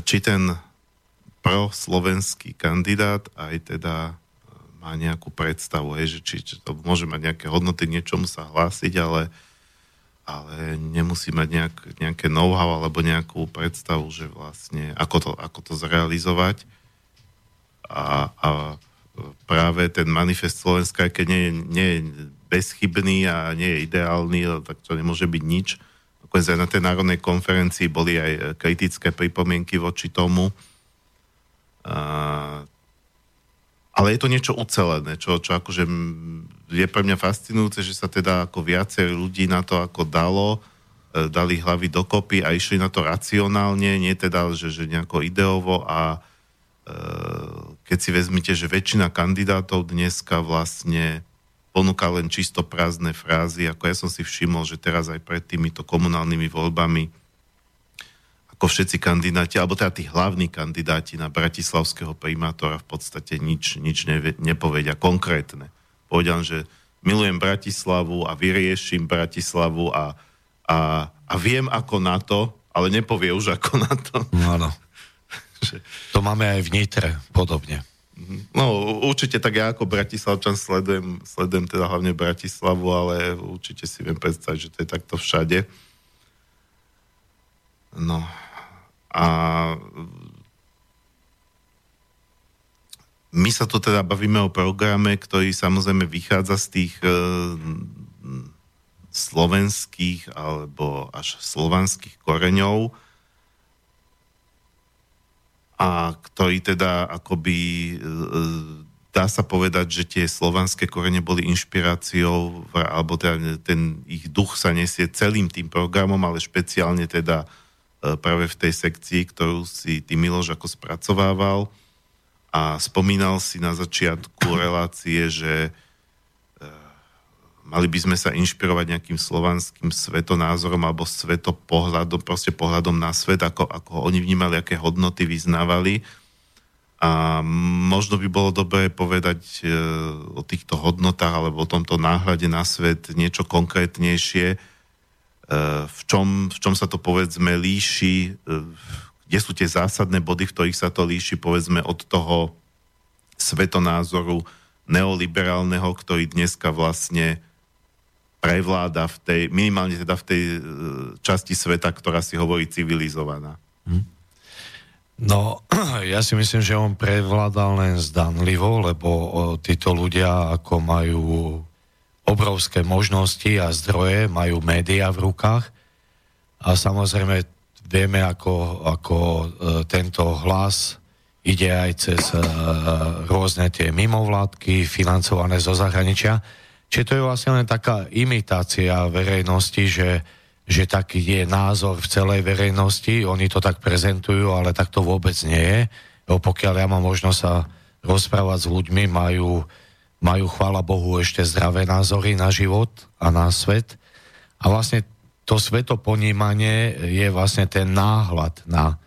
či ten proslovenský kandidát aj teda má nejakú predstavu, hej, že či, či to môže mať nejaké hodnoty, niečomu sa hlásiť, ale, ale nemusí mať nejak, nejaké know-how alebo nejakú predstavu, že vlastne ako to, ako to zrealizovať. A, a práve ten Manifest Slovenska, keď nie, nie je bezchybný a nie je ideálny, tak to nemôže byť nič. Dokonca na tej národnej konferencii boli aj kritické pripomienky voči tomu. Uh, ale je to niečo ucelené, čo, čo akože je pre mňa fascinujúce, že sa teda ako viacej ľudí na to ako dalo, uh, dali hlavy dokopy a išli na to racionálne, nie teda, že, že nejako ideovo. A uh, keď si vezmite, že väčšina kandidátov dneska vlastne ponúka len čisto prázdne frázy, ako ja som si všimol, že teraz aj pred týmito komunálnymi voľbami ako všetci kandidáti, alebo teda tí hlavní kandidáti na bratislavského primátora v podstate nič, nič nevie, nepovedia konkrétne. Povedal, že milujem Bratislavu a vyrieším Bratislavu a, a, a viem ako na to, ale nepovie už ako na to. Áno. že... To máme aj v Nitre podobne. No určite, tak ja ako bratislavčan sledujem, sledujem teda hlavne Bratislavu, ale určite si viem predstaviť, že to je takto všade. No. A my sa tu teda bavíme o programe, ktorý samozrejme vychádza z tých e, slovenských alebo až slovanských koreňov a ktorý teda akoby e, dá sa povedať, že tie slovanské korene boli inšpiráciou alebo teda ten ich duch sa nesie celým tým programom, ale špeciálne teda práve v tej sekcii, ktorú si ty Miloš ako spracovával a spomínal si na začiatku relácie, že mali by sme sa inšpirovať nejakým slovanským svetonázorom alebo svetopohľadom, proste pohľadom na svet, ako, ako oni vnímali, aké hodnoty vyznávali. A možno by bolo dobré povedať e, o týchto hodnotách alebo o tomto náhľade na svet niečo konkrétnejšie. E, v, čom, v čom sa to povedzme líši, e, kde sú tie zásadné body, v ktorých sa to líši povedzme od toho svetonázoru neoliberálneho, ktorý dneska vlastne prevláda v tej, minimálne teda v tej e, časti sveta, ktorá si hovorí civilizovaná. Hm. No, ja si myslím, že on prevládal len zdanlivo, lebo títo ľudia, ako majú obrovské možnosti a zdroje, majú médiá v rukách a samozrejme vieme, ako, ako tento hlas ide aj cez rôzne tie mimovládky financované zo zahraničia. Čiže to je vlastne len taká imitácia verejnosti, že že taký je názor v celej verejnosti, oni to tak prezentujú, ale tak to vôbec nie je. Pokiaľ ja mám možnosť sa rozprávať s ľuďmi, majú, majú chvála Bohu ešte zdravé názory na život a na svet. A vlastne to svetoponímanie je vlastne ten náhľad na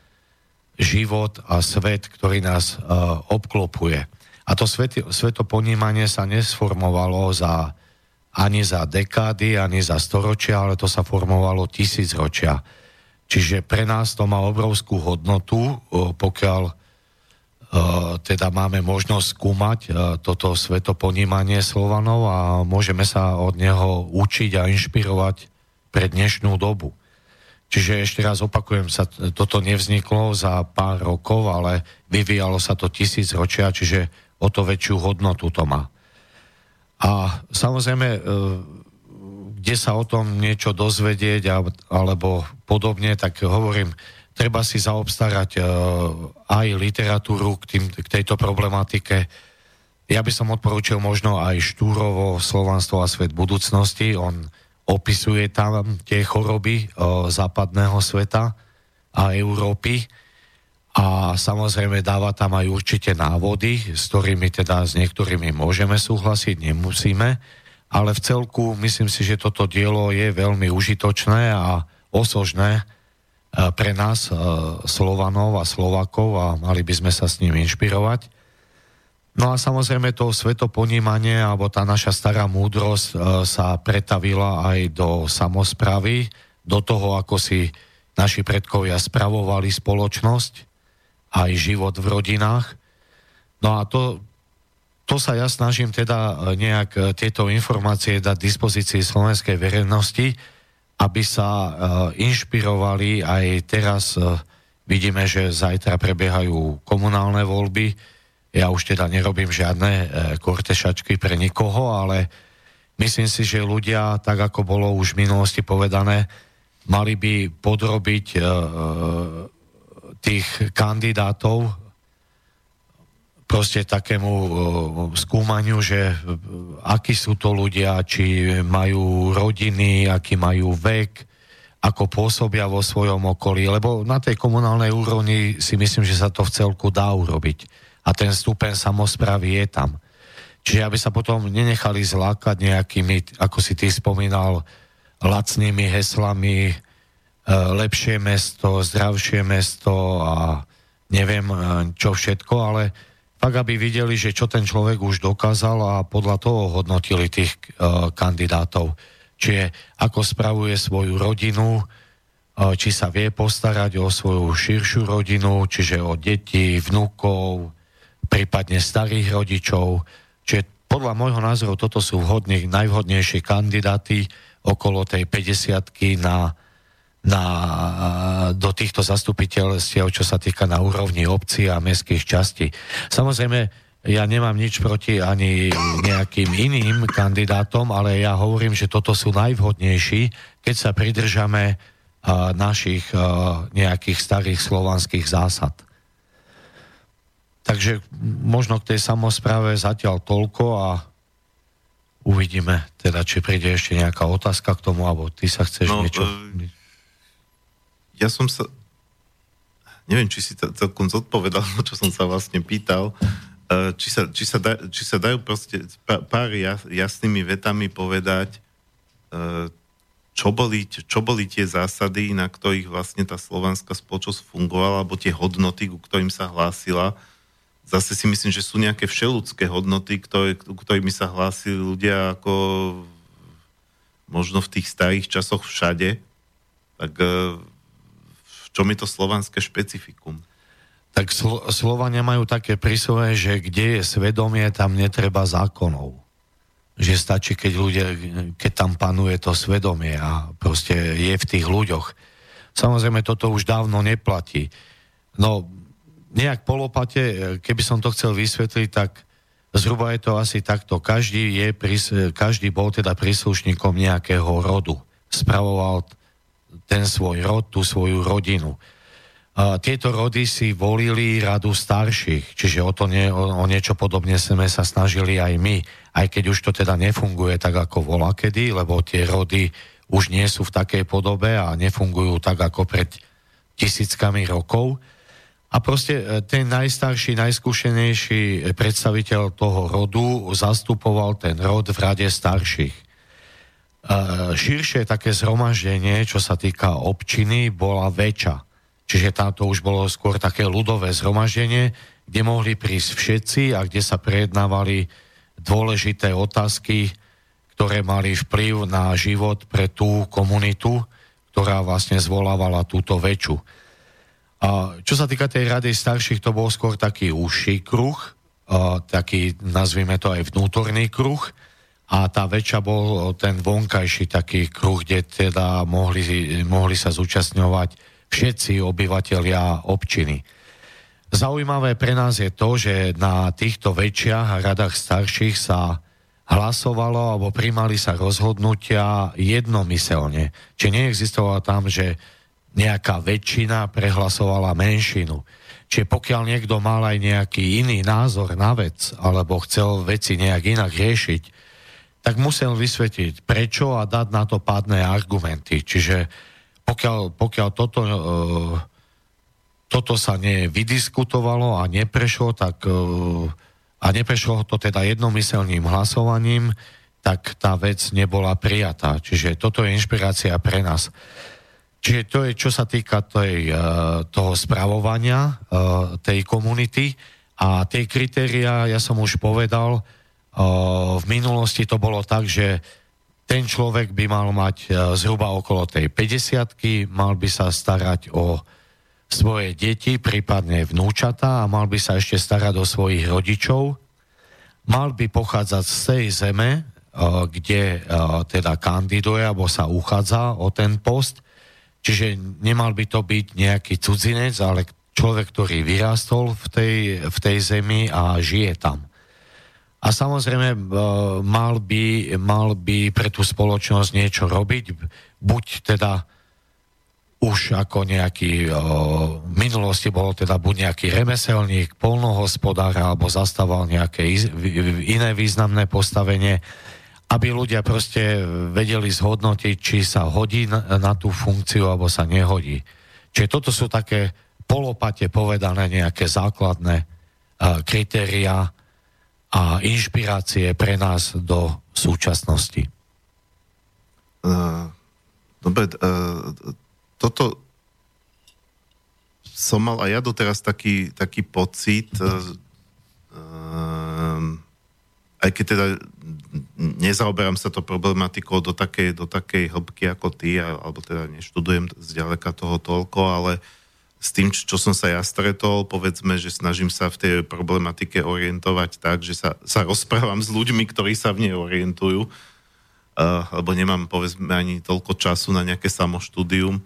život a svet, ktorý nás uh, obklopuje. A to svet, svetoponímanie sa nesformovalo za ani za dekády, ani za storočia, ale to sa formovalo tisícročia. Čiže pre nás to má obrovskú hodnotu, pokiaľ uh, teda máme možnosť skúmať uh, toto svetoponímanie Slovanov a môžeme sa od neho učiť a inšpirovať pre dnešnú dobu. Čiže ešte raz opakujem, sa toto nevzniklo za pár rokov, ale vyvíjalo sa to tisícročia, čiže o to väčšiu hodnotu to má. A samozrejme, kde sa o tom niečo dozvedieť alebo podobne, tak hovorím, treba si zaobstarať aj literatúru k, tým, k tejto problematike. Ja by som odporúčil možno aj Štúrovo Slovanstvo a svet budúcnosti. On opisuje tam tie choroby západného sveta a Európy. A samozrejme dáva tam aj určite návody, s ktorými teda s niektorými môžeme súhlasiť, nemusíme, ale v celku myslím si, že toto dielo je veľmi užitočné a osožné pre nás Slovanov a Slovákov a mali by sme sa s ním inšpirovať. No a samozrejme to svetoponímanie alebo tá naša stará múdrosť sa pretavila aj do samosprávy, do toho, ako si naši predkovia spravovali spoločnosť, aj život v rodinách. No a to, to sa ja snažím teda nejak tieto informácie dať dispozícii slovenskej verejnosti, aby sa inšpirovali aj teraz. Vidíme, že zajtra prebiehajú komunálne voľby. Ja už teda nerobím žiadne kortešačky pre nikoho, ale myslím si, že ľudia, tak ako bolo už v minulosti povedané, mali by podrobiť tých kandidátov proste takému skúmaniu, že akí sú to ľudia, či majú rodiny, aký majú vek, ako pôsobia vo svojom okolí, lebo na tej komunálnej úrovni si myslím, že sa to v celku dá urobiť a ten stupeň samosprávy je tam. Čiže aby sa potom nenechali zlákať nejakými, ako si ty spomínal, lacnými heslami, lepšie mesto, zdravšie mesto a neviem čo všetko, ale tak, aby videli, že čo ten človek už dokázal a podľa toho hodnotili tých uh, kandidátov. Čiže ako spravuje svoju rodinu, uh, či sa vie postarať o svoju širšiu rodinu, čiže o deti, vnukov, prípadne starých rodičov. Čiže podľa môjho názoru toto sú vhodní, najvhodnejšie kandidáty okolo tej päťdesiatky na Na, do týchto zastupiteľstiev, čo sa týka na úrovni obcí a mestských častí. Samozrejme, ja nemám nič proti ani nejakým iným kandidátom, ale ja hovorím, že toto sú najvhodnejší, keď sa pridržame uh, našich uh, nejakých starých slovanských zásad. Takže možno k tej samospráve zatiaľ toľko a uvidíme, teda, či príde ešte nejaká otázka k tomu, alebo ty sa chceš no, niečo... Uh... Ja som sa, neviem, či si celkom zodpovedal, čo som sa vlastne pýtal, či sa, či sa, da, či sa dajú proste pár jasnými vetami povedať, čo boli, čo boli tie zásady, na ktorých vlastne tá slovanská spoločnosť fungovala, alebo tie hodnoty, ku ktorým sa hlásila. zase si myslím, že sú nejaké všeludské hodnoty, ktorými sa hlásili ľudia ako možno v tých starých časoch všade. Tak v čom je to slovanské špecifikum? Tak Slo- Slovania majú také príslovie, že kde je svedomie, tam netreba zákonov. Že stačí, keď ľudia, keď tam panuje to svedomie a proste je v tých ľuďoch. Samozrejme, toto už dávno neplatí. No, nejak polopate, keby som to chcel vysvetliť, tak zhruba je to asi takto. Každý, je, každý bol teda príslušníkom nejakého rodu. Spravoval ten svoj rod, tú svoju rodinu. A tieto rody si volili radu starších, čiže o, to nie, o, o niečo podobne sme sa snažili aj my, aj keď už to teda nefunguje tak ako volakedy, lebo tie rody už nie sú v takej podobe a nefungujú tak ako pred tisíckami rokov. A proste ten najstarší, najskúšenejší predstaviteľ toho rodu zastupoval ten rod v rade starších. Širšie také zhromaždenie, čo sa týka občiny, bola väčša. Čiže táto už bolo skôr také ľudové zhromaždenie, kde mohli prísť všetci a kde sa prejednávali dôležité otázky, ktoré mali vplyv na život pre tú komunitu, ktorá vlastne zvolávala túto väčšu. A čo sa týka tej rady starších, to bol skôr taký užší kruh, taký, nazvime to aj vnútorný kruh, a tá väčšia bol ten vonkajší taký kruh, kde teda mohli, mohli sa zúčastňovať všetci obyvatelia občiny. Zaujímavé pre nás je to, že na týchto väčšiach a radách starších sa hlasovalo alebo prijímali sa rozhodnutia jednomyselne. Čiže neexistovalo tam, že nejaká väčšina prehlasovala menšinu. Čiže pokiaľ niekto mal aj nejaký iný názor na vec, alebo chcel veci nejak inak riešiť, tak musel vysvetliť prečo a dať na to pádne argumenty. Čiže pokiaľ, pokiaľ toto, e, toto sa nevydiskutovalo a neprešlo, tak, e, a neprešlo to teda jednomyselným hlasovaním, tak tá vec nebola prijatá. Čiže toto je inšpirácia pre nás. Čiže to je, čo sa týka tej, toho spravovania tej komunity a tie kritériá, ja som už povedal, v minulosti to bolo tak, že ten človek by mal mať zhruba okolo tej päťdesiatky, mal by sa starať o svoje deti, prípadne vnúčata a mal by sa ešte starať o svojich rodičov, mal by pochádzať z tej zeme, kde teda kandiduje alebo sa uchádza o ten post. Čiže nemal by to byť nejaký cudzinec, ale človek, ktorý vyrástol v tej, v tej zemi a žije tam. A samozrejme mal by, mal by pre tú spoločnosť niečo robiť, buď teda už ako nejaký, v minulosti bolo teda buď nejaký remeselník, poľnohospodár alebo zastával nejaké iné významné postavenie, aby ľudia proste vedeli zhodnotiť, či sa hodí na, na tú funkciu, alebo sa nehodí. Čiže toto sú také polopate povedané nejaké základné uh, kritériá a inšpirácie pre nás do súčasnosti. Uh, dobre, uh, toto som mal aj ja doteraz taký, taký pocit, uh, uh, aj keď teda nezaoberám sa to problematikou do takej, do takej hĺbky ako ty, alebo teda neštudujem zďaleka toho toľko, ale s tým, čo som sa ja stretol, povedzme, že snažím sa v tej problematike orientovať tak, že sa, sa rozprávam s ľuďmi, ktorí sa v nej orientujú, uh, lebo nemám, povedzme, ani toľko času na nejaké samoštúdium,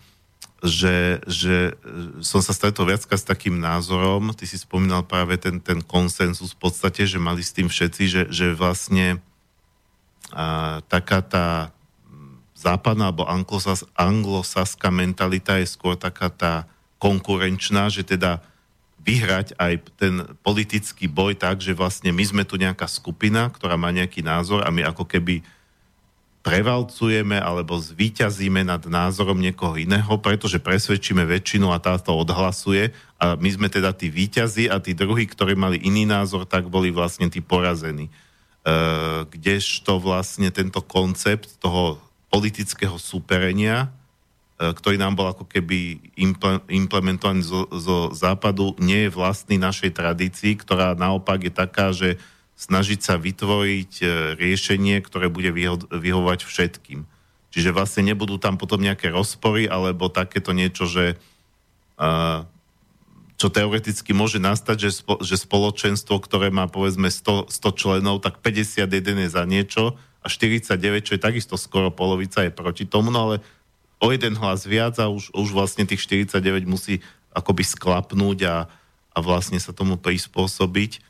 že, že som sa stretol viacka s takým názorom, ty si spomínal práve ten, ten konsenzus v podstate, že mali s tým všetci, že, že vlastne a, taká tá západná alebo anglosas, anglosaská mentalita je skôr taká tá konkurenčná, že teda vyhrať aj ten politický boj tak, že vlastne my sme tu nejaká skupina, ktorá má nejaký názor a my ako keby prevalcujeme alebo zvíťazíme nad názorom niekoho iného, pretože presvedčíme väčšinu a táto odhlasuje a my sme teda tí víťazi a tí druhí, ktorí mali iný názor, tak boli vlastne tí porazení. E, kdežto vlastne tento koncept toho politického súperenia ktorý nám bol ako keby implementovaný zo, zo západu, nie je vlastný našej tradícii, ktorá naopak je taká, že snažiť sa vytvoriť riešenie, ktoré bude vyho- vyhovovať všetkým. Čiže vlastne nebudú tam potom nejaké rozpory alebo takéto niečo, že uh, čo teoreticky môže nastať, že, spo- že spoločenstvo, ktoré má povedzme sto členov, tak päťdesiatjeden je za niečo a štyridsaťdeväť, čo je takisto skoro polovica, je proti tomu, no ale o jeden hlas viac a už, už vlastne tých štyridsaťdeväť musí akoby sklapnúť a, a vlastne sa tomu prispôsobiť. E,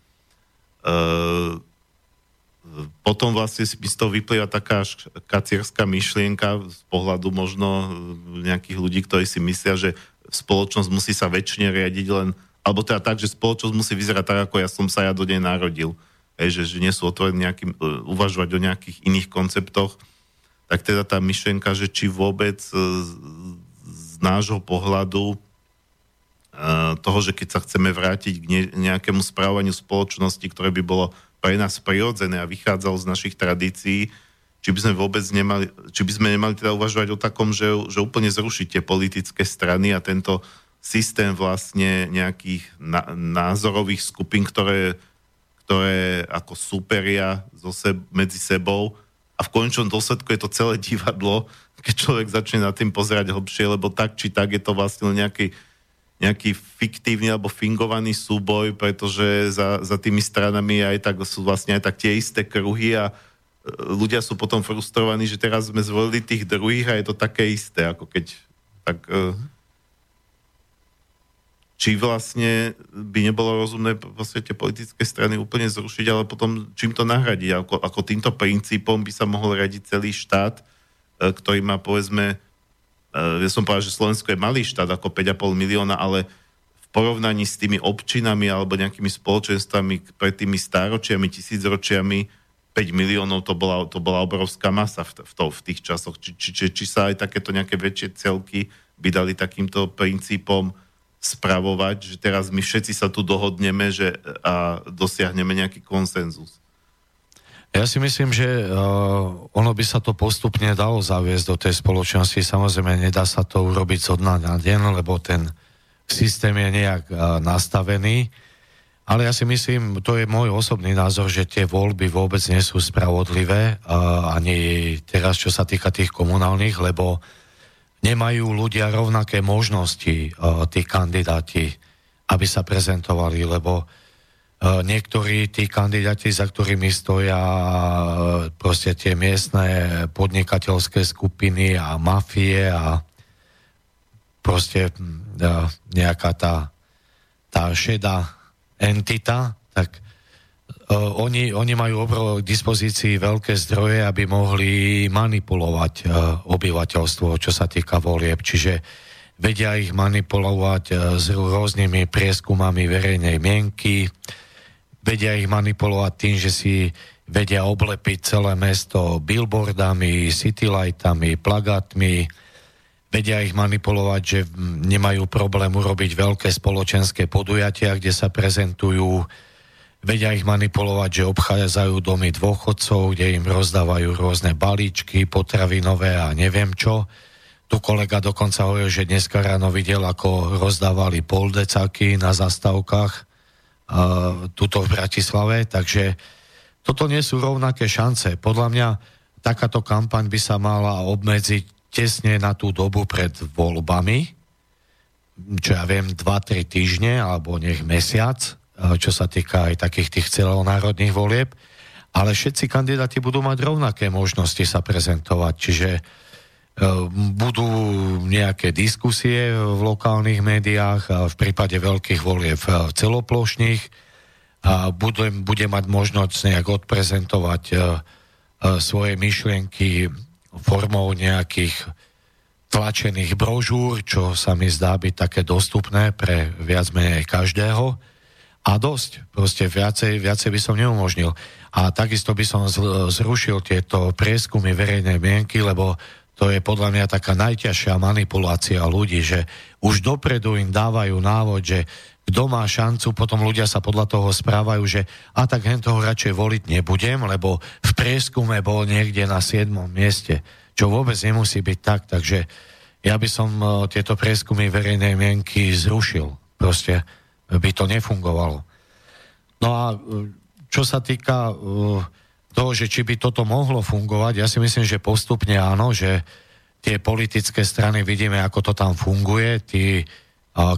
potom vlastne z toho vyplýva taká kacierská myšlienka z pohľadu možno nejakých ľudí, ktorí si myslia, že spoločnosť musí sa väčšine riadiť len, alebo teda tak, že spoločnosť musí vyzerať tak, ako ja som sa ja do nej narodil. E, že, že nie sú otvorení nejakým, uvažovať o nejakých iných konceptoch. Tak teda tá myšlienka, že či vôbec z nášho pohľadu toho, že keď sa chceme vrátiť k nejakému správaniu spoločnosti, ktoré by bolo pre nás prirodzené a vychádzalo z našich tradícií, či by sme vôbec nemali, či by sme nemali teda uvažovať o takom, že, že úplne zrušíte politické strany a tento systém vlastne nejakých názorových skupín, ktoré, ktoré ako súperia zo seb, medzi sebou. A v konečnom dôsledku je to celé divadlo, keď človek začne nad tým pozerať hlbšie, lebo tak či tak je to vlastne nejaký, nejaký fiktívny alebo fingovaný súboj, pretože za, za tými stranami aj tak, sú vlastne aj tak tie isté kruhy a ľudia sú potom frustrovaní, že teraz sme zvolili tých druhých a je to také isté, ako keď tak... Či vlastne by nebolo rozumné vlastne tie politické strany úplne zrušiť, ale potom čím to nahradiť? Ako, ako týmto princípom by sa mohol radiť celý štát, ktorý má povedzme, ja som povedal, že Slovensko je malý štát, ako päť a pol milióna, ale v porovnaní s tými občinami alebo nejakými spoločenstvami pred tými stáročiami, tisícročiami, päť miliónov to bola, to bola obrovská masa v, v, to, v tých časoch. Či, či, či, či sa aj takéto nejaké väčšie celky by dali takýmto princípom spravovať, že teraz my všetci sa tu dohodneme že, a dosiahneme nejaký konsenzus. Ja si myslím, že uh, ono by sa to postupne dalo zaviesť do tej spoločnosti. Samozrejme, nedá sa to urobiť zo dňa na deň, lebo ten systém je nejak uh, nastavený. Ale ja si myslím, to je môj osobný názor, že tie voľby vôbec nie sú spravodlivé, uh, ani teraz, čo sa týka tých komunálnych, lebo nemajú ľudia rovnaké možnosti, uh, tí kandidáti, aby sa prezentovali, lebo uh, niektorí tí kandidáti, za ktorými stoja uh, proste tie miestne podnikateľské skupiny a mafie a proste uh, nejaká tá, tá šedá entita, tak Uh, oni, oni majú k dispozícii veľké zdroje, aby mohli manipulovať uh, obyvateľstvo, čo sa týka volieb. Čiže vedia ich manipulovať uh, s rôznymi prieskumami verejnej mienky, vedia ich manipulovať tým, že si vedia oblepiť celé mesto billboardami, citylightami, plagátmi, vedia ich manipulovať, že nemajú problém urobiť veľké spoločenské podujatia, kde sa prezentujú. Vedia ich manipulovať, že obchádzajú domy dôchodcov, kde im rozdávajú rôzne balíčky, potravinové a neviem čo. Tu kolega dokonca hovoril, že dneska ráno videl, ako rozdávali poldecaky na zastávkach uh, tuto v Bratislave, takže toto nie sú rovnaké šance. Podľa mňa takáto kampaň by sa mala obmedziť tesne na tú dobu pred voľbami, čo ja viem, dva tri týždne alebo nech mesiac, čo sa týka aj takých tých celonárodných volieb, ale všetci kandidáti budú mať rovnaké možnosti sa prezentovať, čiže e, budú nejaké diskusie v lokálnych médiách, v prípade veľkých volieb celoplošných, a bude, bude mať možnosť nejak odprezentovať e, e, svoje myšlienky formou nejakých tlačených brožúr, čo sa mi zdá byť také dostupné pre viac menej každého. A dosť, proste viacej, viacej by som neumožnil. A takisto by som zrušil tieto prieskumy verejnej mienky, lebo to je podľa mňa taká najťažšia manipulácia ľudí, že už dopredu im dávajú návod, že kto má šancu, potom ľudia sa podľa toho správajú, že a tak hen toho radšej voliť nebudem, lebo v prieskume bol niekde na siedmom mieste, čo vôbec nemusí byť tak, takže Ja by som tieto prieskumy verejnej mienky zrušil. Proste by to nefungovalo. No a čo sa týka toho, že či by toto mohlo fungovať, ja si myslím, že postupne áno, že tie politické strany vidíme, ako to tam funguje. Tí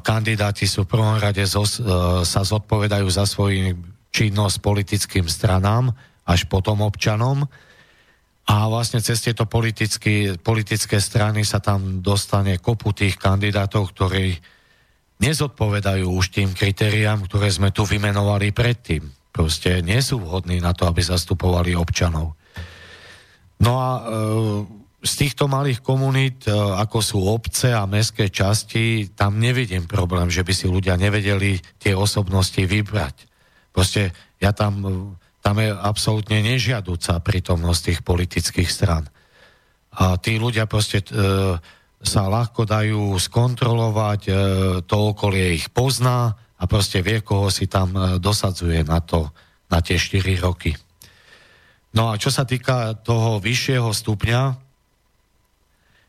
kandidáti sú v prvom rade zos, sa zodpovedajú za svoju činnosť politickým stranám, až potom občanom. A vlastne cez tieto politické, politické strany sa tam dostane kopu tých kandidátov, ktorí nezodpovedajú už tým kritériám, ktoré sme tu vymenovali predtým. Proste nie sú vhodní na to, aby zastupovali občanov. No a e, z týchto malých komunít, e, ako sú obce a mestské časti, tam nevidím problém, že by si ľudia nevedeli tie osobnosti vybrať. Proste ja tam... Tam je absolútne nežiaduca prítomnosť tých politických strán. A tí ľudia proste e, sa ľahko dajú skontrolovať, e, to okolie ich pozná a proste vie, koho si tam dosadzuje na to, na tie štyri roky. No a čo sa týka toho vyššieho stupňa,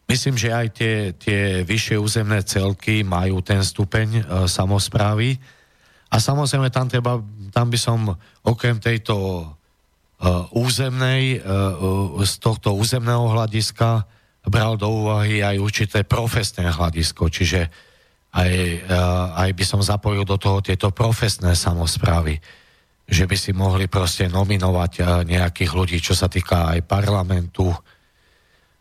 myslím, že aj tie, tie vyššie územné celky majú ten stupeň e, samosprávy. A samozrejme, tam, treba, tam by som okrem tejto uh, územnej, uh, z tohto územného hľadiska bral do úvahy aj určité profesné hľadisko, čiže aj, uh, aj by som zapojil do toho tieto profesné samosprávy, že by si mohli proste nominovať uh, nejakých ľudí, čo sa týka aj parlamentu.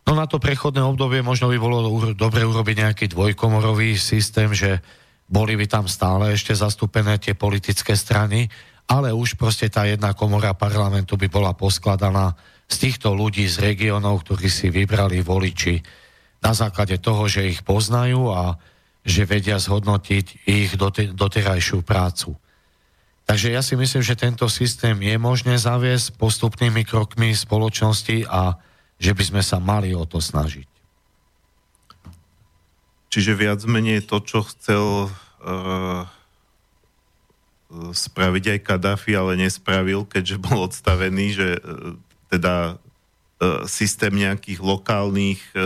No na to prechodné obdobie možno by bolo dobre urobiť nejaký dvojkomorový systém, že boli by tam stále ešte zastúpené tie politické strany, ale už proste tá jedna komora parlamentu by bola poskladaná z týchto ľudí z regiónov, ktorí si vybrali voliči na základe toho, že ich poznajú a že vedia zhodnotiť ich doterajšiu prácu. Takže ja si myslím, že tento systém je možné zaviesť postupnými krokmi spoločnosti a že by sme sa mali o to snažiť. Čiže viac menej to, čo chcel e, spraviť aj Kadáfi, ale nespravil, keďže bol odstavený, že e, teda e, systém nejakých lokálnych e, e,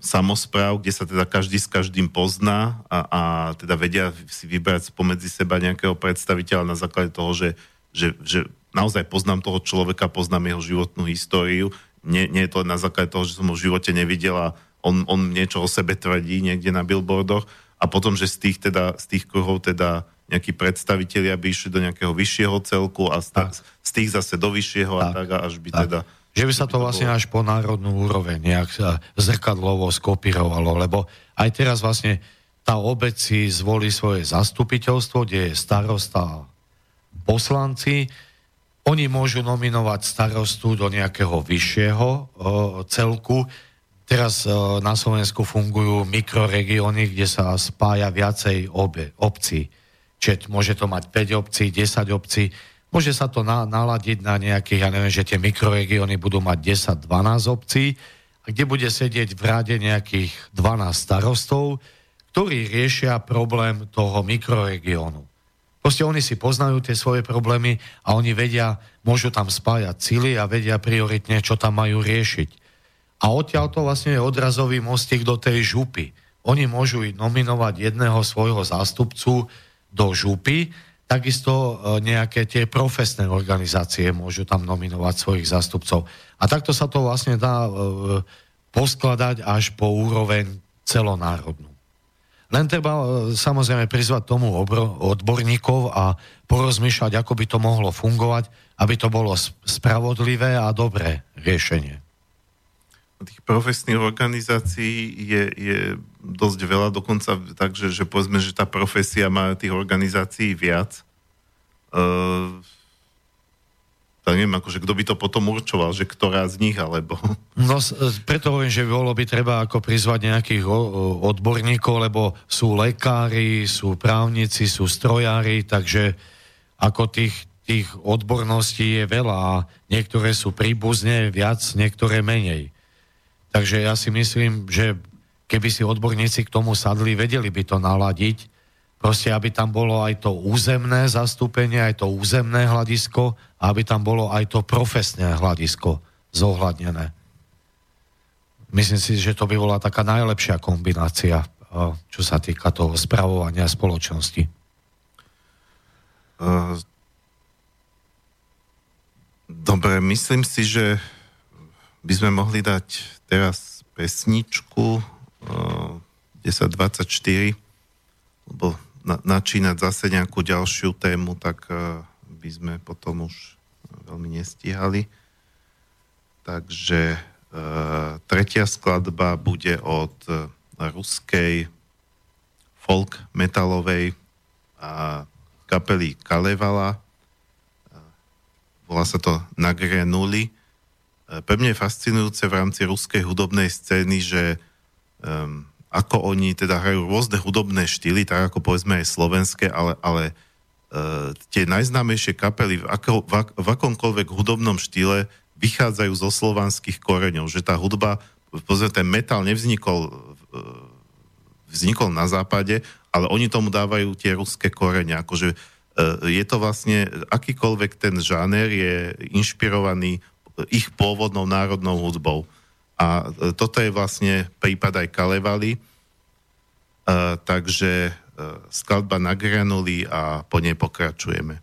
samospráv, kde sa teda každý s každým pozná a, a teda vedia si vybrať spomedzi seba nejakého predstaviteľa na základe toho, že, že, že naozaj poznám toho človeka, poznám jeho životnú históriu. Nie, nie je to na základe toho, že som ho v živote nevidela. On, on niečo o sebe tvrdí niekde na billboardoch a potom, že z tých, teda, z tých kruhov teda nejakí predstavitelia by išli do nejakého vyššieho celku a z, z tých zase do vyššieho tak, a tak, až by tak. Teda... Že by sa to vlastne až po národnú úroveň nejak zrkadlovo skopírovalo, lebo aj teraz vlastne tá obec si zvolí svoje zastupiteľstvo, kde je starosta a poslanci. Oni môžu nominovať starostu do nejakého vyššieho celku. Teraz na Slovensku fungujú mikroregióny, kde sa spája viacej obe, obcí. Čiže môže to mať päť obcí, desať obcí. Môže sa to na, naladiť na nejakých, ja neviem, že tie mikroregióny budú mať desať dvanásť obcí, a kde bude sedieť v rade nejakých dvanásť starostov, ktorí riešia problém toho mikroregiónu. Proste oni si poznajú tie svoje problémy a oni vedia, môžu tam spájať cíly a vedia prioritne, čo tam majú riešiť. A odtiaľ to vlastne je odrazový mostík do tej župy. Oni môžu nominovať jedného svojho zástupcu do župy, takisto nejaké tie profesné organizácie môžu tam nominovať svojich zástupcov. A takto sa to vlastne dá poskladať až po úroveň celonárodnú. Len treba samozrejme prizvať tomu odborníkov a porozmýšľať, ako by to mohlo fungovať, aby to bolo spravodlivé a dobré riešenie. Tých profesných organizácií je, je dosť veľa, dokonca tak, že, že povedzme, že tá profesia má tých organizácií viac. Uh, tak neviem, akože kto by to potom určoval, že ktorá z nich, alebo... No, preto hovorím, že bolo by treba ako prizvať nejakých odborníkov, lebo sú lekári, sú právnici, sú strojári, takže ako tých, tých odborností je veľa a niektoré sú príbuzne viac, niektoré menej. Takže ja si myslím, že keby si odborníci k tomu sadli, vedeli by to naladiť, proste aby tam bolo aj to územné zastúpenie, aj to územné hľadisko a aby tam bolo aj to profesné hľadisko zohľadnené. Myslím si, že to by bola taká najlepšia kombinácia, čo sa týka toho spravovania spoločnosti. Dobre, myslím si, že by sme mohli dať teraz pesničku desať dvadsaťštyri, lebo načínať zase nejakú ďalšiu tému, tak by sme potom už veľmi nestíhali. Takže tretia skladba bude od ruskej folk metalovej a kapely Kalevala. Volá sa to Nagrenuli. Pre mňa je fascinujúce v rámci ruskej hudobnej scény, že um, ako oni teda hrajú rôzne hudobné štýly, tak ako povedzme aj slovenské, ale, ale uh, tie najznámejšie kapely v, ako, v, v akomkoľvek hudobnom štýle vychádzajú zo slovanských koreňov, že tá hudba, pozrite, ten metal nevznikol, vznikol na západe, ale oni tomu dávajú tie ruské korene, akože je to vlastne, akýkoľvek ten žáner je inšpirovaný ich pôvodnou národnou hudbou. A toto je vlastne prípad aj Kalevaly, takže skladba Nagranuli a po nej pokračujeme.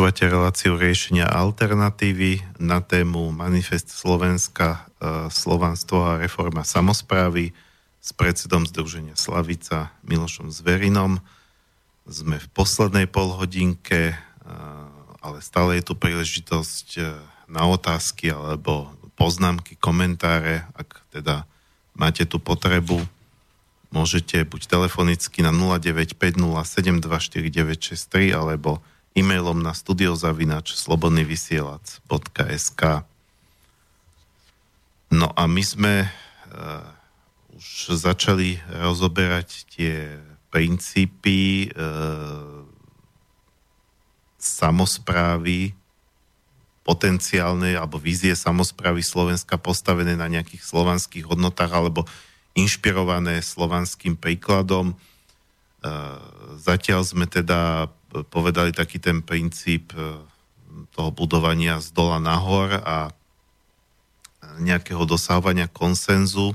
Počúvate reláciu Riešenia a alternatívy na tému Manifest Slovenska, slovanstvo a reforma samosprávy s predsedom Združenia Slavica Milošom Zverinom. Sme v poslednej polhodinke, ale stále je tu príležitosť na otázky alebo poznámky, komentáre. Ak teda máte tú potrebu, môžete buď telefonicky na nula deväť päť nula sedem dva štyri deväť šesť tri alebo e-mailom na studio zavináč slobodný vysielač bodka es ká. No a my sme uh, už začali rozoberať tie princípy uh, samosprávy, potenciálne alebo vízie samosprávy Slovenska postavené na nejakých slovanských hodnotách alebo inšpirované slovanským príkladom. Uh, zatiaľ sme teda povedali taký ten princíp toho budovania z dola nahor a nejakého dosahovania konsenzu.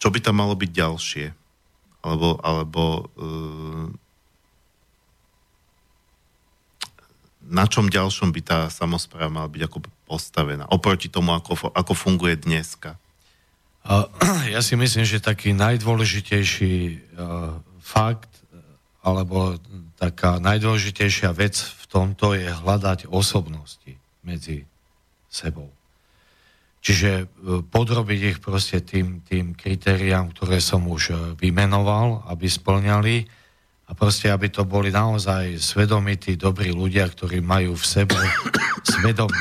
Čo by tam malo byť ďalšie? Alebo, alebo na čom ďalšom by tá samospráva mala byť ako postavená? Oproti tomu, ako, ako funguje dneska? Ja si myslím, že taký najdôležitejší fakt alebo taká najdôležitejšia vec v tomto je hľadať osobnosti medzi sebou. Čiže podrobiť ich proste tým, tým kritériám, ktoré som už vymenoval, aby splňali a proste, aby to boli naozaj svedomití, dobrí ľudia, ktorí majú v sebe svedomie.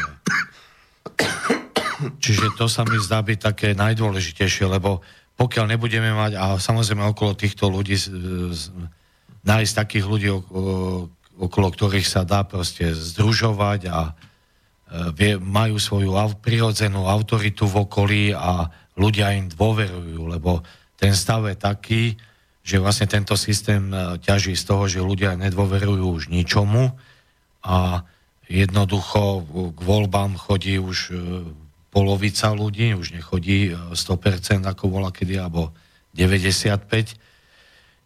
Čiže to sa mi zdá byť také najdôležitejšie, lebo pokiaľ nebudeme mať, a samozrejme okolo týchto ľudí nájsť takých ľudí, okolo ktorých sa dá proste združovať a majú svoju prirodzenú autoritu v okolí a ľudia im dôverujú, lebo ten stav je taký, že vlastne tento systém ťaží z toho, že ľudia nedôverujú už ničomu a jednoducho k voľbám chodí už polovica ľudí, už nechodí sto percent ako bola kedy, alebo deväťdesiatpäť percent.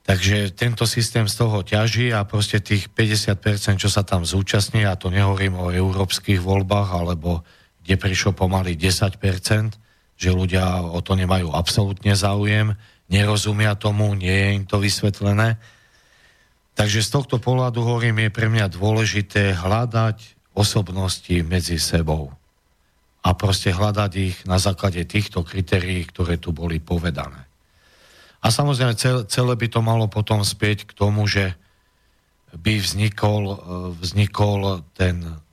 Takže tento systém z toho ťaží a proste tých päťdesiat percent, čo sa tam zúčastní, a to nehovorím o európskych voľbách, alebo kde prišlo pomaly desať percent, že ľudia o to nemajú absolútne záujem, nerozumia tomu, nie je im to vysvetlené. Takže z tohto pohľadu, hovorím, je pre mňa dôležité hľadať osobnosti medzi sebou a proste hľadať ich na základe týchto kritérií, ktoré tu boli povedané. A samozrejme celé by to malo potom späť k tomu, že by vznikol, vznikol ten,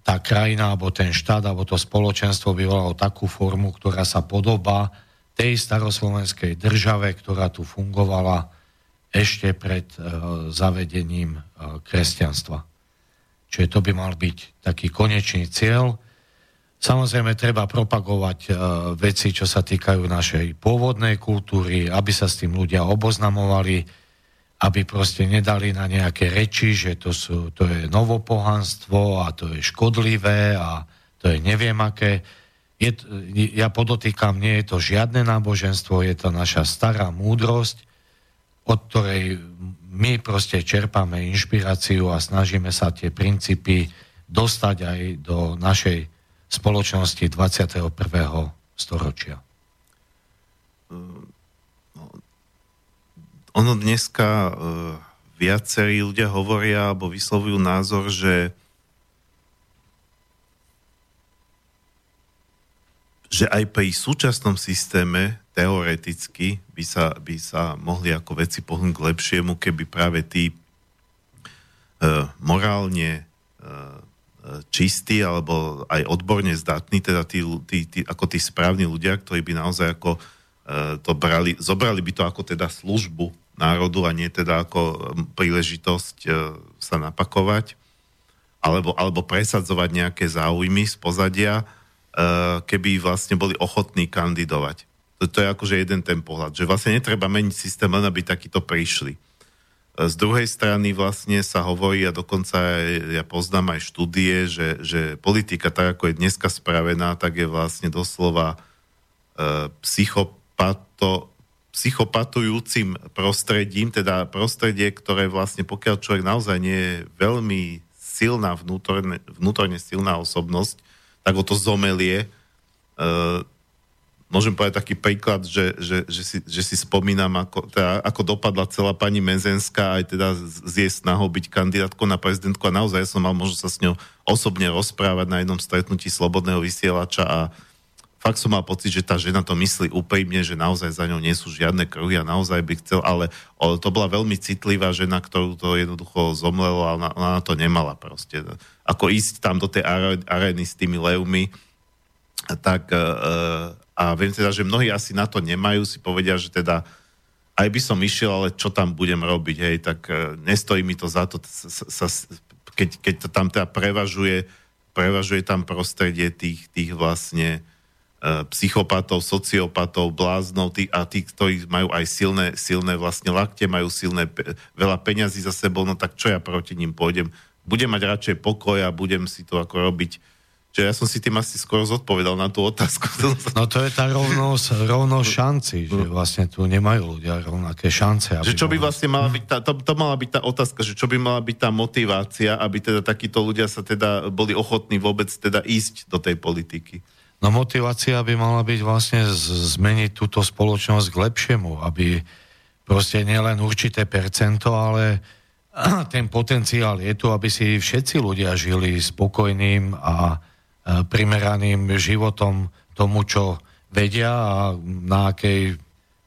tá krajina, alebo ten štát, alebo to spoločenstvo by volalo takú formu, ktorá sa podobá tej staroslovenskej države, ktorá tu fungovala ešte pred zavedením kresťanstva. Čiže to by mal byť taký konečný cieľ. Samozrejme, treba propagovať uh, veci, čo sa týkajú našej pôvodnej kultúry, aby sa s tým ľudia oboznamovali, aby proste nedali na nejaké reči, že to, sú, to je novopohanstvo a to je škodlivé a to je neviem aké. Je, ja podotýkam, nie je to žiadne náboženstvo, je to naša stará múdrosť, od ktorej my proste čerpáme inšpiráciu a snažíme sa tie princípy dostať aj do našej spoločnosti dvadsiateho prvého storočia. Ono dneska uh, viacerí ľudia hovoria alebo vyslovujú názor, že že aj pri súčasnom systéme teoreticky by sa, by sa mohli ako veci pohnúť k lepšiemu, keby práve tí uh, morálne uh, čistí, alebo aj odborne zdatní, teda tí, tí, tí, ako tí správni ľudia, ktorí by naozaj ako e, to brali, zobrali by to ako teda službu národu a nie teda ako príležitosť e, sa napakovať, alebo, alebo presadzovať nejaké záujmy z pozadia, e, keby vlastne boli ochotní kandidovať. To, to je akože jeden ten pohľad, že vlastne netreba meniť systém, len aby takíto prišli. Z druhej strany vlastne sa hovorí, a dokonca ja poznám aj štúdie, že, že politika, tak ako je dneska spravená, tak je vlastne doslova e, psychopato, psychopatujúcim prostredím, teda prostredie, ktoré vlastne pokiaľ človek naozaj nie je veľmi silná, vnútorne, vnútorne silná osobnosť, tak ho to zomelie. E, môžem povedať taký príklad, že, že, že, si, že si spomínam, ako, teda, ako dopadla celá pani Mezenská, aj teda z jej snahou byť kandidátkou na prezidentku a naozaj som mal možnosť sa s ňou osobne rozprávať na jednom stretnutí Slobodného vysielača a fakt som mal pocit, že tá žena to myslí úprimne, že naozaj za ňou nie sú žiadne kruhy a naozaj by chcel, ale to bola veľmi citlivá žena, ktorú to jednoducho zomlelo a ona, ona to nemala proste. Ako ísť tam do tej arény s tými levmi, tak a viem teda, že mnohí asi na to nemajú, si povedia, že teda aj by som išiel, ale čo tam budem robiť, hej, tak nestojí mi to za to, sa, keď, keď to tam teda prevažuje, prevažuje tam prostredie tých, tých vlastne psychopatov, sociopatov, bláznov tí, a tí, ktorí majú aj silné, silné vlastne lakte, majú silné pe- veľa peňazí za sebou, no tak čo ja proti ním pôjdem? Budem mať radšej pokoj a budem si to ako robiť. Čiže ja som si tým asi skoro zodpovedal na tú otázku. No to je tá rovnosť, rovnosť šanci, že vlastne tu nemajú ľudia rovnaké šance. Aby že čo by vlastne mala byť tá, to, to mala byť tá otázka, že čo by mala byť tá motivácia, aby teda takíto ľudia sa teda boli ochotní vôbec teda ísť do tej politiky? No motivácia by mala byť vlastne zmeniť túto spoločnosť k lepšiemu, aby proste nielen určité percento, ale ten potenciál je tu, aby si všetci ľudia žili spokojným a primeraným životom tomu, čo vedia a na akej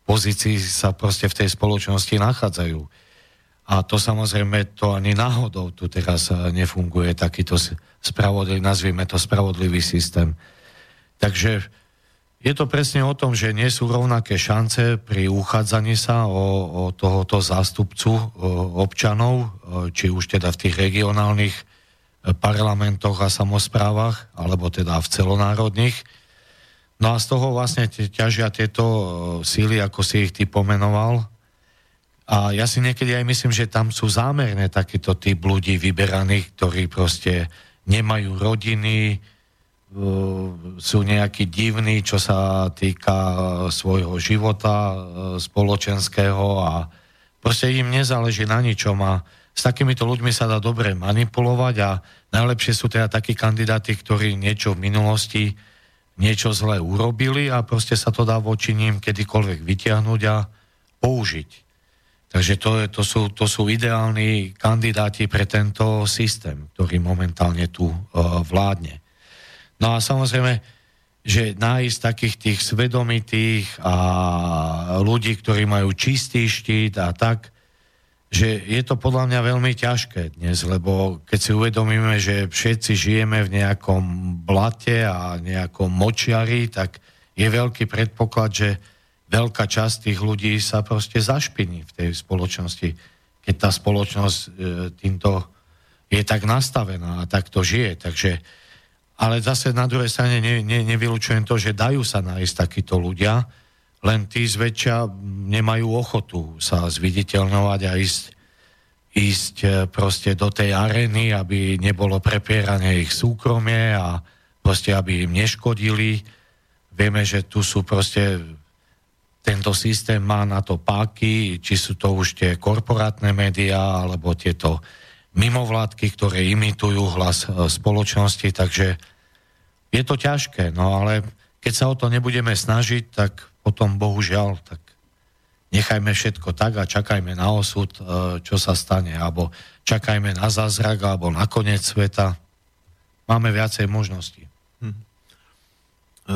pozícii sa proste v tej spoločnosti nachádzajú. A to samozrejme, to ani náhodou tu teraz nefunguje takýto spravodlivý, nazvime to spravodlivý systém. Takže je to presne o tom, že nie sú rovnaké šance pri uchádzaní sa o, o tohoto zástupcu o, občanov, o, či už teda v tých regionálnych parlamentoch a samosprávach, alebo teda v celonárodných. No a z toho vlastne ťažia tieto síly, ako si ich ty pomenoval. A ja si niekedy aj myslím, že tam sú zámerne takýto typ ľudí vyberaných, ktorí proste nemajú rodiny, sú nejakí divní, čo sa týka svojho života spoločenského a proste im nezáleží na ničom a s takýmito ľuďmi sa dá dobre manipulovať a najlepšie sú teda takí kandidáti, ktorí niečo v minulosti, niečo zlé urobili a proste sa to dá voči ním kedykoľvek vytiahnuť a použiť. Takže to, je, to, sú, to sú ideálni kandidáti pre tento systém, ktorý momentálne tu uh, vládne. No a samozrejme, že nájsť takých tých svedomitých a ľudí, ktorí majú čistý štít a tak, že je to podľa mňa veľmi ťažké dnes, lebo keď si uvedomíme, že všetci žijeme v nejakom blate a nejakom močiari, tak je veľký predpoklad, že veľká časť tých ľudí sa proste zašpiní v tej spoločnosti, keď tá spoločnosť týmto je tak nastavená a tak to žije, takže ale zase na druhej strane ne, ne, nevylučujem to, že dajú sa nájsť takíto ľudia, len tí zväčša nemajú ochotu sa zviditeľňovať a ísť, ísť proste do tej arény, aby nebolo prepierané ich súkromie a proste aby im neškodili. Vieme, že tu sú proste, tento systém má na to páky, či sú to už tie korporátne médiá, alebo tieto mimovládky, ktoré imitujú hlas spoločnosti, takže je to ťažké, no ale keď sa o to nebudeme snažiť, tak potom bohužiaľ, tak nechajme všetko tak a čakajme na osud, čo sa stane, alebo čakajme na zázrak, alebo na koniec sveta. Máme viacej možností. Hm. E,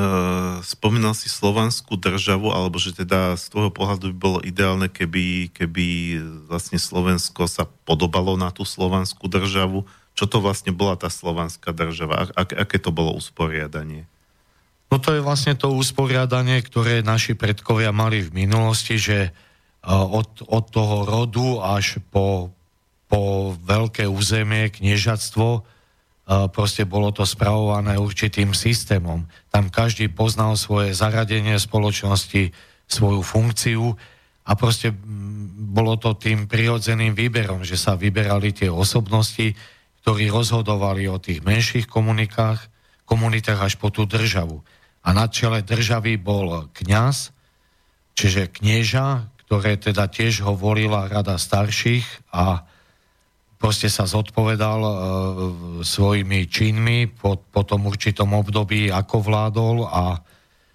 spomínal si slovanskú državu, alebo že teda z tvojho pohľadu by bolo ideálne, keby, keby vlastne Slovensko sa podobalo na tú slovanskú državu. Čo to vlastne bola tá slovanská država? Ak, aké to bolo usporiadanie? No to je vlastne to usporiadanie, ktoré naši predkovia mali v minulosti, že od, od toho rodu až po, po veľké územie, kniežatstvo, proste bolo to spravované určitým systémom. Tam každý poznal svoje zaradenie spoločnosti, svoju funkciu a proste bolo to tým prirodzeným výberom, že sa vyberali tie osobnosti, ktorí rozhodovali o tých menších komunikách, komunitách až po tú državu. A na čele državy bol kňaz, čiže knieža, ktoré teda tiež ho volila rada starších a proste sa zodpovedal e, svojimi činmi po, po tom určitom období, ako vládol, a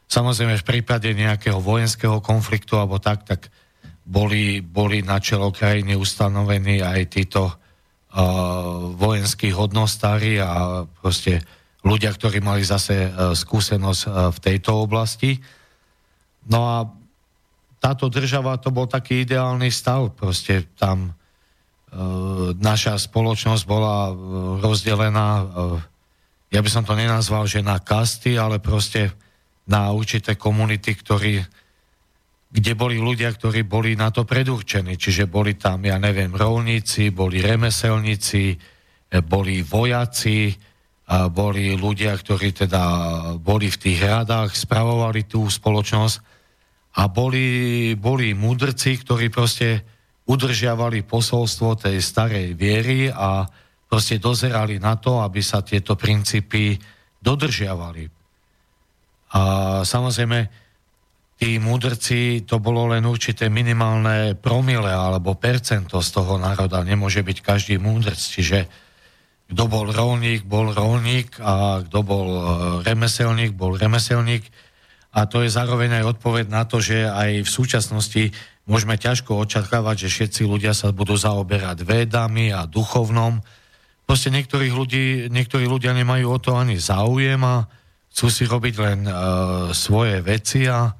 samozrejme v prípade nejakého vojenského konfliktu alebo tak, tak boli, boli na čelo krajiny ustanovení aj títo e, vojenskí hodnostári a proste ľudia, ktorí mali zase e, skúsenosť e, v tejto oblasti. No a táto država, to bol taký ideálny stav, proste tam e, naša spoločnosť bola e, rozdelená, e, ja by som to nenazval, že na kasty, ale proste na určité komunity, ktorí, kde boli ľudia, ktorí boli na to predurčení, čiže boli tam, ja neviem, rolníci, boli remeselníci, e, boli vojaci, a boli ľudia, ktorí teda boli v tých radách, spravovali tú spoločnosť. A boli, boli múdrci, ktorí proste udržiavali posolstvo tej starej viery a proste dozerali na to, aby sa tieto princípy dodržiavali. A samozrejme, tí múdrci, to bolo len určité minimálne promile alebo percento z toho národa. Nemôže byť každý múdrc, čiže kto bol rolník, bol rolník, a kto bol remeselník, bol remeselník. A to je zároveň aj odpoveď na to, že aj v súčasnosti môžeme ťažko očakávať, že všetci ľudia sa budú zaoberať védami a duchovnom. Proste niektorých ľudí, niektorí ľudia nemajú o to ani záujem a chcú si robiť len e, svoje veci a e,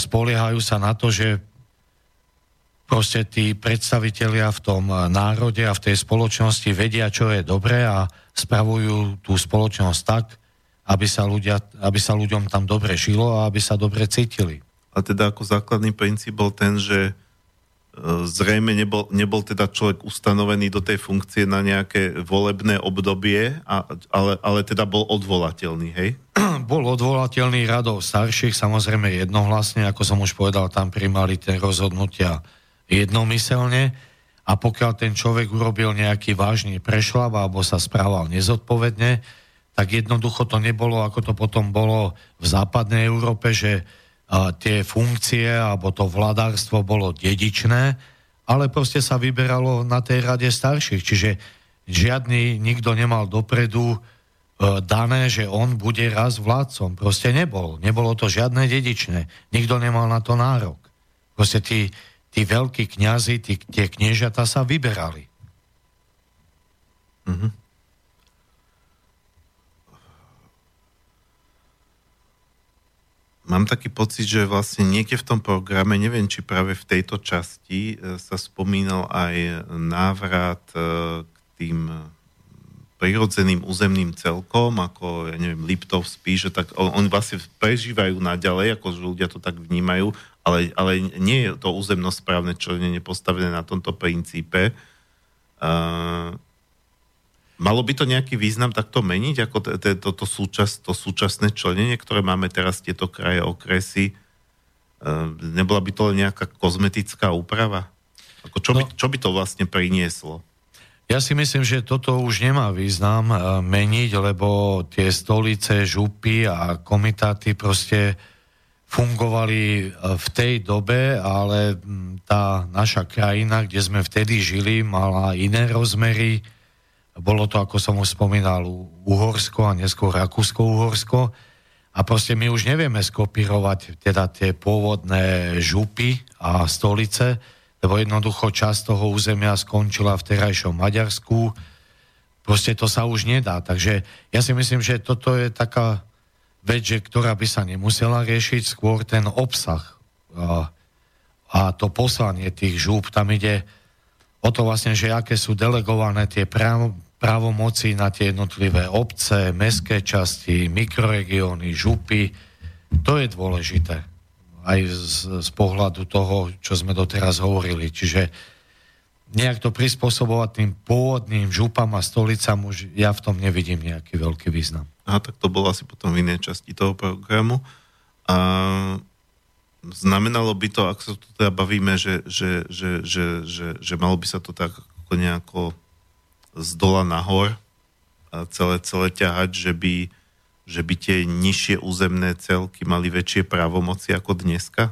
spoliehajú sa na to, že proste tí predstavitelia v tom národe a v tej spoločnosti vedia, čo je dobré, a spravujú tú spoločnosť tak, aby sa, ľudia, aby sa ľuďom tam dobre žilo a aby sa dobre cítili. A teda ako základný princíp bol ten, že zrejme nebol, nebol teda človek ustanovený do tej funkcie na nejaké volebné obdobie, a, ale, ale teda bol odvolateľný, hej? Bol odvolateľný radou starších, samozrejme jednohlasne, ako som už povedal, tam prijímali tie rozhodnutia jednomyselne, a pokiaľ ten človek urobil nejaký vážny prešľap alebo sa správal nezodpovedne, tak jednoducho to nebolo, ako to potom bolo v západnej Európe, že a, tie funkcie alebo to vládárstvo bolo dedičné, ale proste sa vyberalo na tej rade starších. Čiže žiadny, nikto nemal dopredu e, dané, že on bude raz vládcom. Proste nebol. Nebolo to žiadne dedičné. Nikto nemal na to nárok. Proste tí, tí veľkí kňazi, tí, tie kniežatá sa vyberali. Mhm. Mám taký pocit, že vlastne niekde v tom programe, neviem, či práve v tejto časti sa spomínal aj návrat k tým prirodzeným územným celkom, ako, ja neviem, Liptov, Spíš, tak oni vlastne prežívajú naďalej, ako ľudia to tak vnímajú, ale, ale nie je to územnosprávne členenie postavené na tomto princípe. Uh, Malo by to nejaký význam takto meniť, ako t- t- to, to, súčas, to súčasné členenie, ktoré máme teraz tieto kraje, okresy? Ehm, nebola by to len nejaká kozmetická úprava? Ako čo, no, by, čo by to vlastne prinieslo? Ja si myslím, že toto už nemá význam e, meniť, lebo tie stolice, župy a komitáty proste fungovali v tej dobe, ale tá naša krajina, kde sme vtedy žili, mala iné rozmery. Bolo to, ako som už spomínal, Uhorsko a neskôr Rakúsko-Uhorsko. A proste my už nevieme skopírovať teda tie pôvodné župy a stolice, lebo jednoducho časť toho územia skončila v terajšom Maďarsku. Proste to sa už nedá. Takže ja si myslím, že toto je taká vec, že, ktorá by sa nemusela riešiť, skôr ten obsah a, a to poslanie tých žúp. Tam ide o to vlastne, že aké sú delegované tie práv, právomoci na tie jednotlivé obce, mestské časti, mikroregióny, župy. To je dôležité. Aj z, z pohľadu toho, čo sme doteraz hovorili. Čiže nejak to prispôsobovať tým pôvodným župám a stolicám, už ja v tom nevidím nejaký veľký význam. A tak to bolo asi potom v inej časti toho programu. A znamenalo by to, ak sa tu teda bavíme, že, že, že, že, že, že malo by sa to tak ako nejako z dola nahor a celé, celé ťahať, že by, že by tie nižšie územné celky mali väčšie právomoci ako dneska?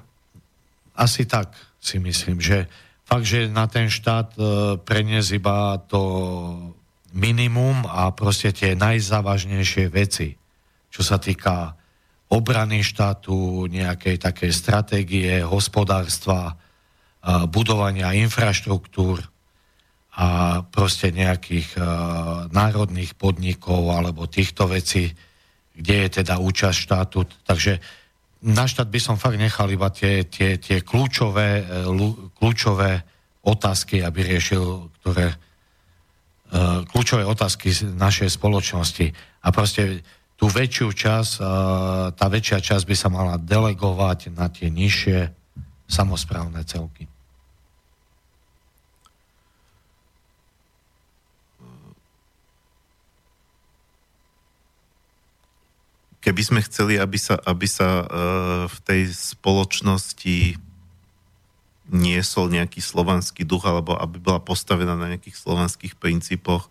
Asi tak si myslím, že fakt, že na ten štát e, preniesť iba to minimum a proste tie najzávažnejšie veci, čo sa týka obrany štátu, nejakej takej stratégie, hospodárstva, e, budovania infraštruktúr a proste nejakých e, národných podnikov alebo týchto vecí, kde je teda účasť štátu. Takže na štát by som fakt nechal iba tie, tie, tie kľúčové, kľúčové otázky, aby riešil, ktoré kľúčové otázky našej spoločnosti. A proste tú väčšiu časť, tá väčšia časť by sa mala delegovať na tie nižšie samosprávne celky. Keby sme chceli, aby sa, aby sa e, v tej spoločnosti niesol nejaký slovanský duch, alebo aby bola postavená na nejakých slovanských princípoch,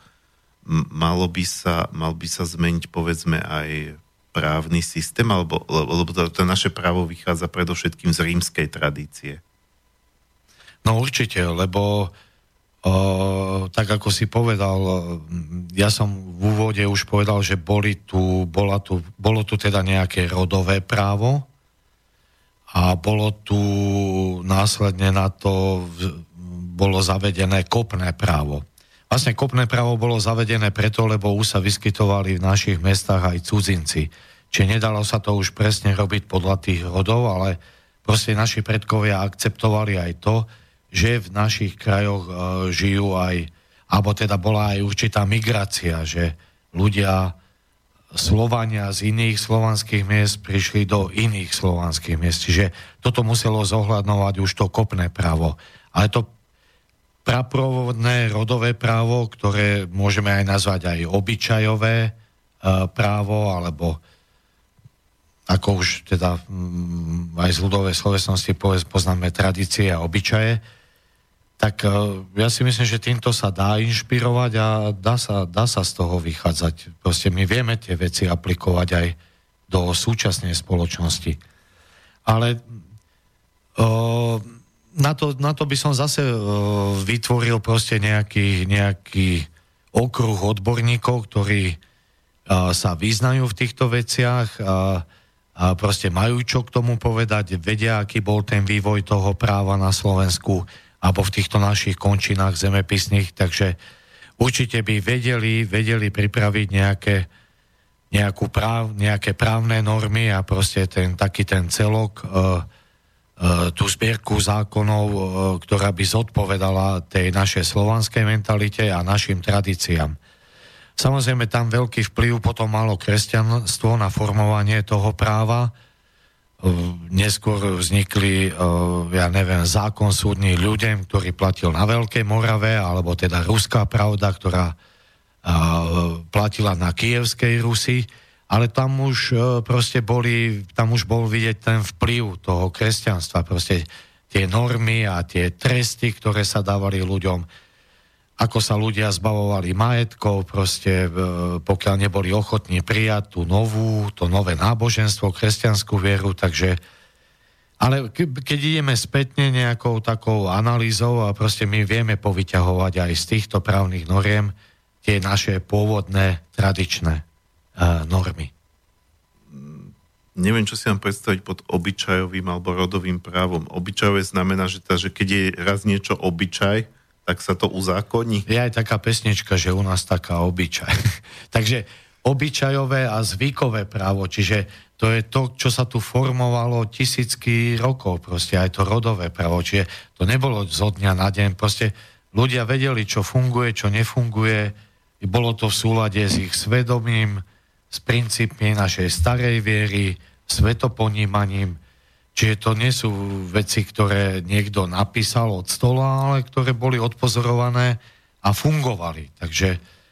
m- malo by sa, mal by sa zmeniť, povedzme, aj právny systém, alebo, lebo, lebo to, to naše právo vychádza predovšetkým z rímskej tradície. No určite, lebo Uh, tak ako si povedal, ja som v úvode už povedal, že boli tu, bola tu, bolo tu teda nejaké rodové právo a bolo tu následne na to bolo zavedené kopné právo. Vlastne kopné právo bolo zavedené preto, lebo už sa vyskytovali v našich mestách aj cudzinci. Čiže nedalo sa to už presne robiť podľa tých rodov, ale proste naši predkovia akceptovali aj to, že v našich krajoch e, žijú aj, alebo teda bola aj určitá migrácia, že ľudia, Slovania z iných slovanských miest prišli do iných slovanských miest. Čiže toto muselo zohľadňovať už to kopné právo. Ale to praprovodné rodové právo, ktoré môžeme aj nazvať aj obyčajové e, právo, alebo ako už teda m, aj z ľudovej slovesnosti poznáme tradície a obyčaje, tak ja si myslím, že týmto sa dá inšpirovať a dá sa, dá sa z toho vychádzať. Proste my vieme tie veci aplikovať aj do súčasnej spoločnosti. Ale o, na, to, na to by som zase o, vytvoril proste nejaký, nejaký okruh odborníkov, ktorí o, sa vyznajú v týchto veciach a, a proste majú čo k tomu povedať, vedia, aký bol ten vývoj toho práva na Slovensku alebo v týchto našich končinách zemepisných, takže určite by vedeli, vedeli pripraviť nejaké, nejakú práv, nejaké právne normy a proste ten, taký ten celok, e, e, tú zbierku zákonov, e, ktorá by zodpovedala tej našej slovanskej mentalite a našim tradíciám. Samozrejme, tam veľký vplyv potom malo kresťanstvo na formovanie toho práva. Neskôr vznikli, ja neviem, zákon súdny ľuďom, ktorý platil na Veľkej Morave, alebo teda Ruská pravda, ktorá platila na Kyjevskej Rusi, ale tam už proste boli, tam už bol vidieť ten vplyv toho kresťanstva, proste tie normy a tie tresty, ktoré sa dávali ľuďom, ako sa ľudia zbavovali majetkov, proste pokiaľ neboli ochotní prijať tú novú, to nové náboženstvo, kresťanskú vieru, takže... Ale keď ideme spätne nejakou takou analýzou a proste my vieme povyťahovať aj z týchto právnych noriem tie naše pôvodné, tradičné uh, normy. Neviem, čo si mám predstaviť pod obyčajovým alebo rodovým právom. Obyčajové znamená, že, tá, že keď je raz niečo obyčaj, tak sa to uzákoní. Je aj taká pesnička, že u nás taká obyčaj. Takže obyčajové a zvykové právo, čiže to je to, čo sa tu formovalo tisícky rokov, proste aj to rodové právo, čiže to nebolo zo dňa na deň, proste ľudia vedeli, čo funguje, čo nefunguje, bolo to v súlade s ich svedomím, s princípmi našej starej viery, svetoponímaním. Čiže to nie sú veci, ktoré niekto napísal od stola, ale ktoré boli odpozorované a fungovali. Takže,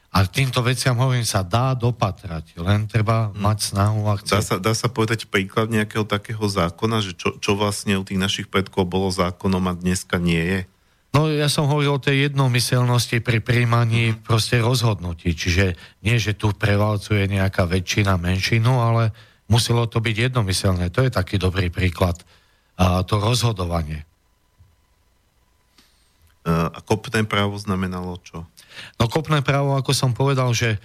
a týmto veciam hovorím, sa dá dopatrať, len treba mať snahu a chcieť. Dá sa, dá sa povedať príklad nejakého takého zákona, že čo, čo vlastne u tých našich predkov bolo zákonom a dneska nie je? No ja som hovoril o tej jednomyselnosti pri príjmaní mm. proste rozhodnutí. Čiže nie, že tu prevalcuje nejaká väčšina menšinu, ale muselo to byť jednomyselné. To je taký dobrý príklad to rozhodovanie. A kopné právo znamenalo čo? No kopné právo, ako som povedal, že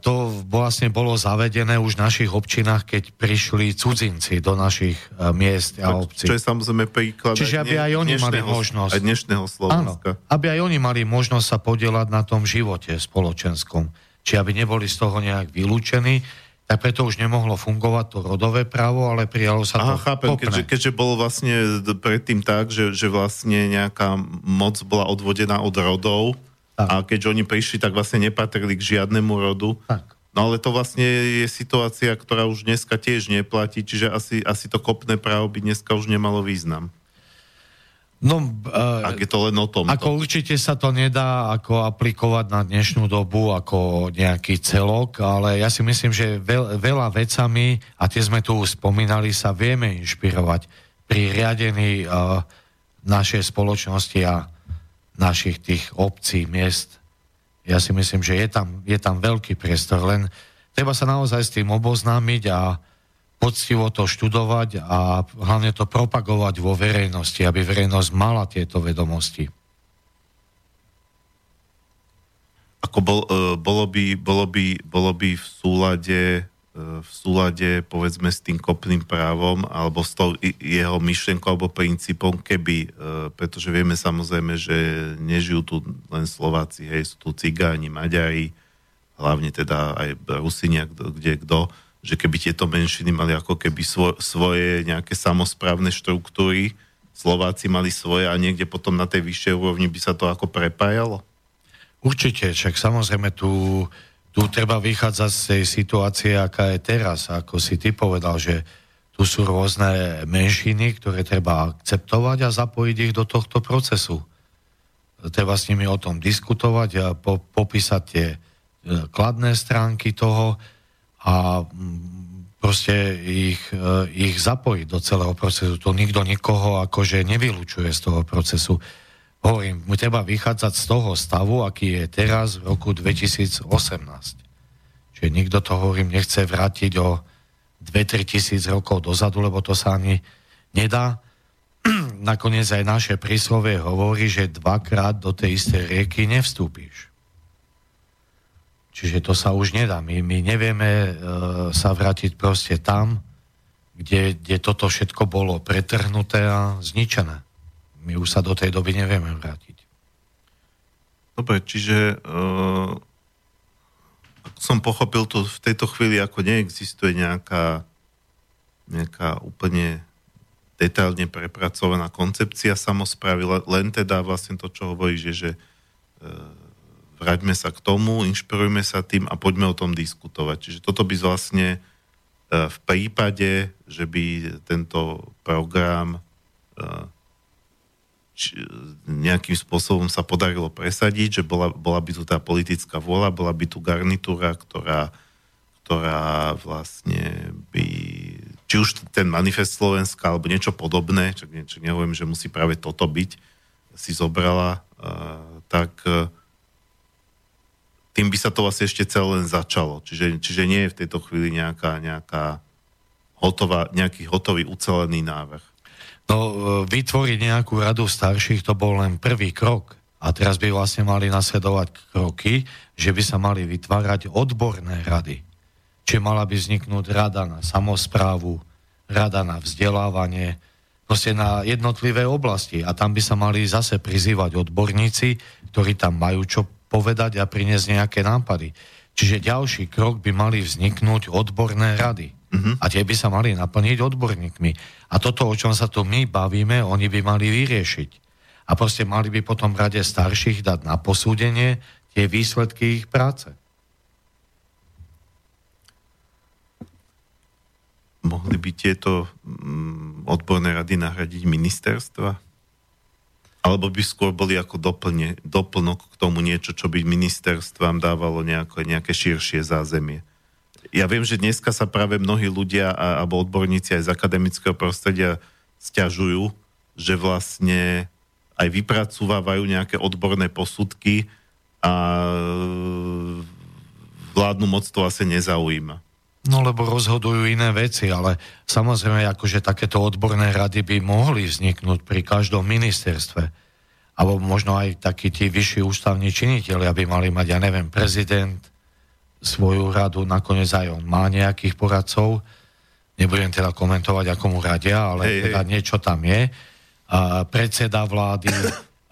to vlastne bolo zavedené už v našich občinách, keď prišli cudzinci do našich miest a obcí. Čo je samozrejme príklad. Čiže aby aj oni mali možnosť. Aj dnešného Slovenska. Áno, aby aj oni mali možnosť sa podieľať na tom živote spoločenskom. Čiže aby neboli z toho nejak vylúčení, tak preto už nemohlo fungovať to rodové právo, ale prijalo sa Aha, to chápem, kopné. Keďže, keďže bolo vlastne predtým tak, že, že vlastne nejaká moc bola odvodená od rodov tak. A keďže oni prišli, tak vlastne nepatrili k žiadnemu rodu. Tak. No ale to vlastne je situácia, ktorá už dneska tiež neplatí, čiže asi, asi to kopné právo by dneska už nemalo význam. No, uh, ak je to len o tom. Ako určite sa to nedá ako aplikovať na dnešnú dobu ako nejaký celok, ale ja si myslím, že veľ, veľa vecami, a tie sme tu spomínali, sa vieme inšpirovať pri riadení uh, našej spoločnosti a našich tých obcí, miest. Ja si myslím, že je tam, je tam veľký priestor, len treba sa naozaj s tým oboznámiť a poctivo to študovať a hlavne to propagovať vo verejnosti, aby verejnosť mala tieto vedomosti. Ako bol, bolo, by, bolo, by, bolo by v súlade, v súlade, povedzme, s tým kopným právom alebo s tou jeho myšlienkou alebo princípom, keby, pretože vieme samozrejme, že nežijú tu len Slováci, hej, sú tu Cigáni, Maďari, hlavne teda aj Rusínia, kde kto, že keby tieto menšiny mali ako keby svo, svoje nejaké samosprávne štruktúry, Slováci mali svoje a niekde potom na tej vyššej úrovni by sa to ako prepájalo? Určite, však samozrejme tu, tu treba vychádzať z tej situácie, aká je teraz. Ako si ty povedal, že tu sú rôzne menšiny, ktoré treba akceptovať a zapojiť ich do tohto procesu. Treba s nimi o tom diskutovať a po, popísať tie kladné stránky toho, a proste ich, ich zapojiť do celého procesu. To nikto nikoho akože nevylučuje z toho procesu. Hovorím, mu treba vychádzať z toho stavu, aký je teraz v roku dvetisícosemnásť. Čiže nikto to, hovorím, nechce vrátiť o dva až tri tisíc rokov dozadu, lebo to sa ani nedá. Nakoniec aj naše príslovie hovorí, že dvakrát do tej istej rieky nevstúpíš. Čiže to sa už nedá. My, my nevieme e, sa vrátiť proste tam, kde, kde toto všetko bolo pretrhnuté a zničené. My už sa do tej doby nevieme vrátiť. Dobre, čiže e, ako som pochopil, to v tejto chvíli ako neexistuje nejaká, nejaká úplne detailne prepracovaná koncepcia samosprávy, len teda vlastne to, čo hovoríš, je, že e, vráťme sa k tomu, inšpirujme sa tým a poďme o tom diskutovať. Čiže toto by vlastne v prípade, že by tento program nejakým spôsobom sa podarilo presadiť, že bola, bola by tu tá politická vôľa, bola by tu garnitúra, ktorá, ktorá vlastne by, či už ten Manifest Slovenska alebo niečo podobné, čo, čo nehovorím, že musí práve toto byť, si zobrala, tak tým by sa to vlastne ešte celé len začalo. Čiže, čiže nie je v tejto chvíli nejaká, nejaká hotová, nejaký hotový, ucelený návrh. No, vytvoriť nejakú radu starších, to bol len prvý krok. A teraz by vlastne mali nasledovať kroky, že by sa mali vytvárať odborné rady. Čiže mala by vzniknúť rada na samosprávu, rada na vzdelávanie, proste na jednotlivé oblasti. A tam by sa mali zase prizývať odborníci, ktorí tam majú čo povedať a priniesť nejaké nápady. Čiže ďalší krok by mali vzniknúť odborné rady. Uh-huh. A tie by sa mali naplniť odborníkmi. A toto, o čom sa tu my bavíme, oni by mali vyriešiť. A proste mali by potom rade starších dať na posúdenie tie výsledky ich práce. Mohli by tieto mm, odborné rady nahradiť ministerstva? Alebo by skôr boli ako doplne, doplnok k tomu niečo, čo by ministerstvám dávalo nejako, nejaké širšie zázemie. Ja viem, že dneska sa práve mnohí ľudia a, alebo odborníci aj z akademického prostredia sťažujú, že vlastne aj vypracúvajú nejaké odborné posudky a vládnu moc to asi nezaujíma. No lebo rozhodujú iné veci, ale samozrejme akože takéto odborné rady by mohli vzniknúť pri každom ministerstve. Alebo možno aj takí tí vyšší ústavní činitelia by mali mať, ja neviem, prezident svoju radu, nakoniec aj on má nejakých poradcov. Nebudem teda komentovať, ako mu radia, ale hej, teda hej. niečo tam je. A predseda vlády,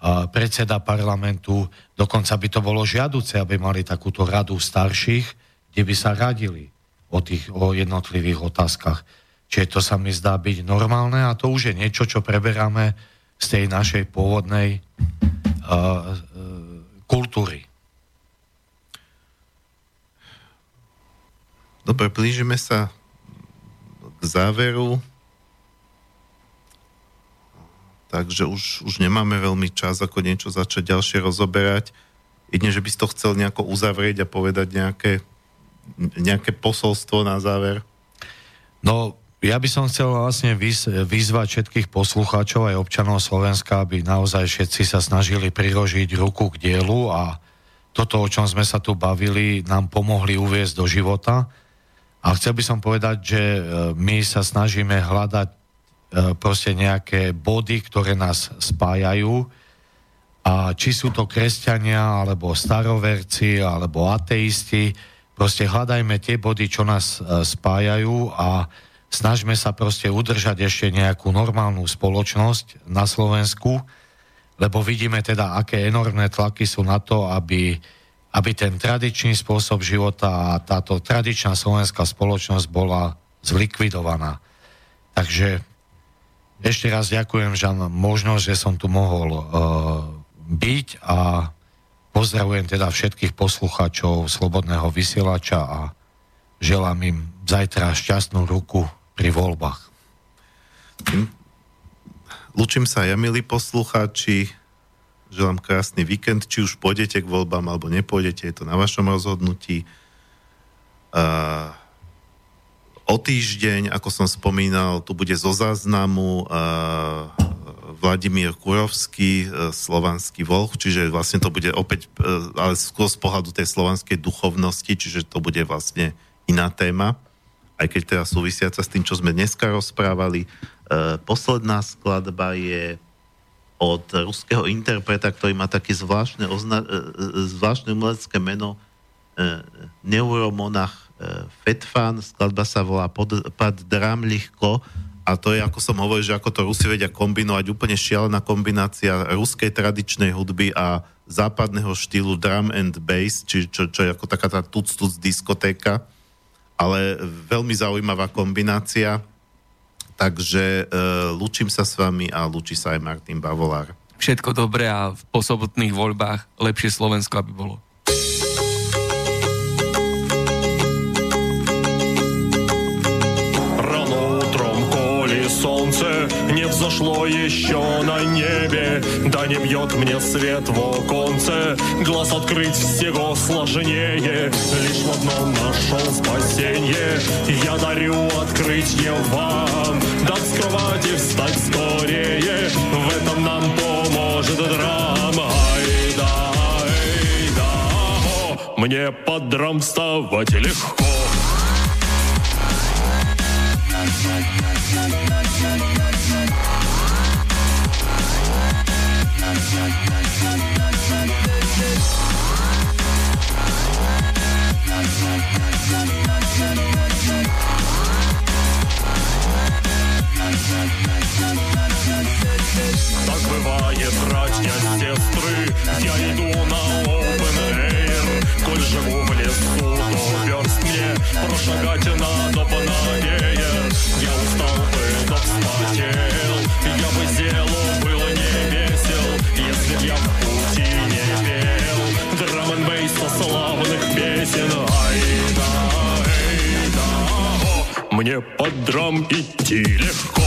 a predseda parlamentu, dokonca by to bolo žiaduce, aby mali takúto radu starších, kde by sa radili o tých o jednotlivých otázkach. Čiže to sa mi zdá byť normálne a to už je niečo, čo preberáme z tej našej pôvodnej uh, kultúry. Dobre, blížime sa k záveru. Takže už, už nemáme veľmi čas, ako niečo začať ďalšie rozoberať. Jedine, že by si to chcel nejako uzavrieť a povedať nejaké, nejaké posolstvo na záver. No, ja by som chcel vlastne vyzvať všetkých poslucháčov aj občanov Slovenska, aby naozaj všetci sa snažili priložiť ruku k dielu a toto, o čom sme sa tu bavili, nám pomohli uviesť do života. A chcel by som povedať, že my sa snažíme hľadať proste nejaké body, ktoré nás spájajú. A či sú to kresťania, alebo staroverci, alebo ateisti, proste hľadajme tie body, čo nás spájajú a snažme sa proste udržať ešte nejakú normálnu spoločnosť na Slovensku, lebo vidíme teda, aké enormné tlaky sú na to, aby, aby ten tradičný spôsob života a táto tradičná slovenská spoločnosť bola zlikvidovaná. Takže ešte raz ďakujem, Žan, možno, že som tu mohol uh, byť a pozdravujem teda všetkých poslucháčov Slobodného vysielača a želám im zajtra šťastnú ruku pri voľbách. Lúčim sa ja, milí poslucháči, želám krásny víkend, či už pôjdete k voľbám alebo nepôjdete, je to na vašom rozhodnutí. Uh, O týždeň, ako som spomínal, tu bude zo záznamu uh, Vladimír Kurovský, uh, slovanský Volch, čiže vlastne to bude opäť, uh, ale skôr z pohľadu tej slovanskej duchovnosti, čiže to bude vlastne iná téma, aj keď teda súvisiaca s tým, čo sme dneska rozprávali. Uh, posledná skladba je od ruského interpreta, ktorý má také zvláštne, ozna- uh, zvláštne umelecké meno uh, Neuromonach Fetfán, skladba sa volá pod, pod drám lihko a to je, ako som hovoril, že ako to Rusi vedia kombinovať, úplne šialená kombinácia ruskej tradičnej hudby a západného štýlu drum and bass, či, čo, čo je ako taká tá tuc-tuc diskotéka, ale veľmi zaujímavá kombinácia, takže e, lúčim sa s vami a lúči sa aj Martin Bavolár. Všetko dobré a po sobotných voľbách lepšie Slovensko, aby bolo. Солнце не взошло еще на небе, да не бьет мне свет в оконце, глаз открыть всего сложнее. Лишь в одном нашел спасенье, я дарю открытье вам, да с кровати встать скорее, в этом нам поможет драма. Ай да, ай да, хо, мне под драм вставать легко. Так бывает, братья, сестры, я иду на open air. Коль живу в лесу, то верст мне прошагать надо поновее. Я устал бы, так вспотел, я бы делу было не весел, если б я в пути не пел драм-н-бейс со славных песен. Ай да, ай да, о, мне под драм идти легко.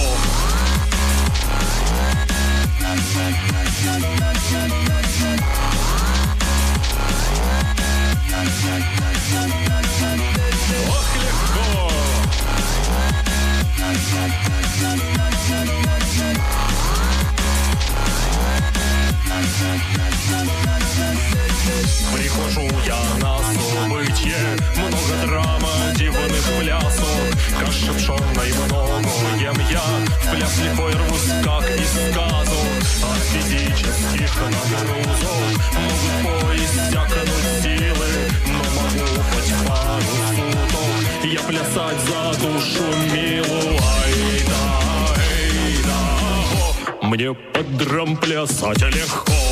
Прихожу я на событие, много драма, дивных пляс. поверну зол, могу поезд всякануть силы, но могу хоть пару суток я плясать за душу милу. Ай да, эй да, хоп, мне под драм плясать легко.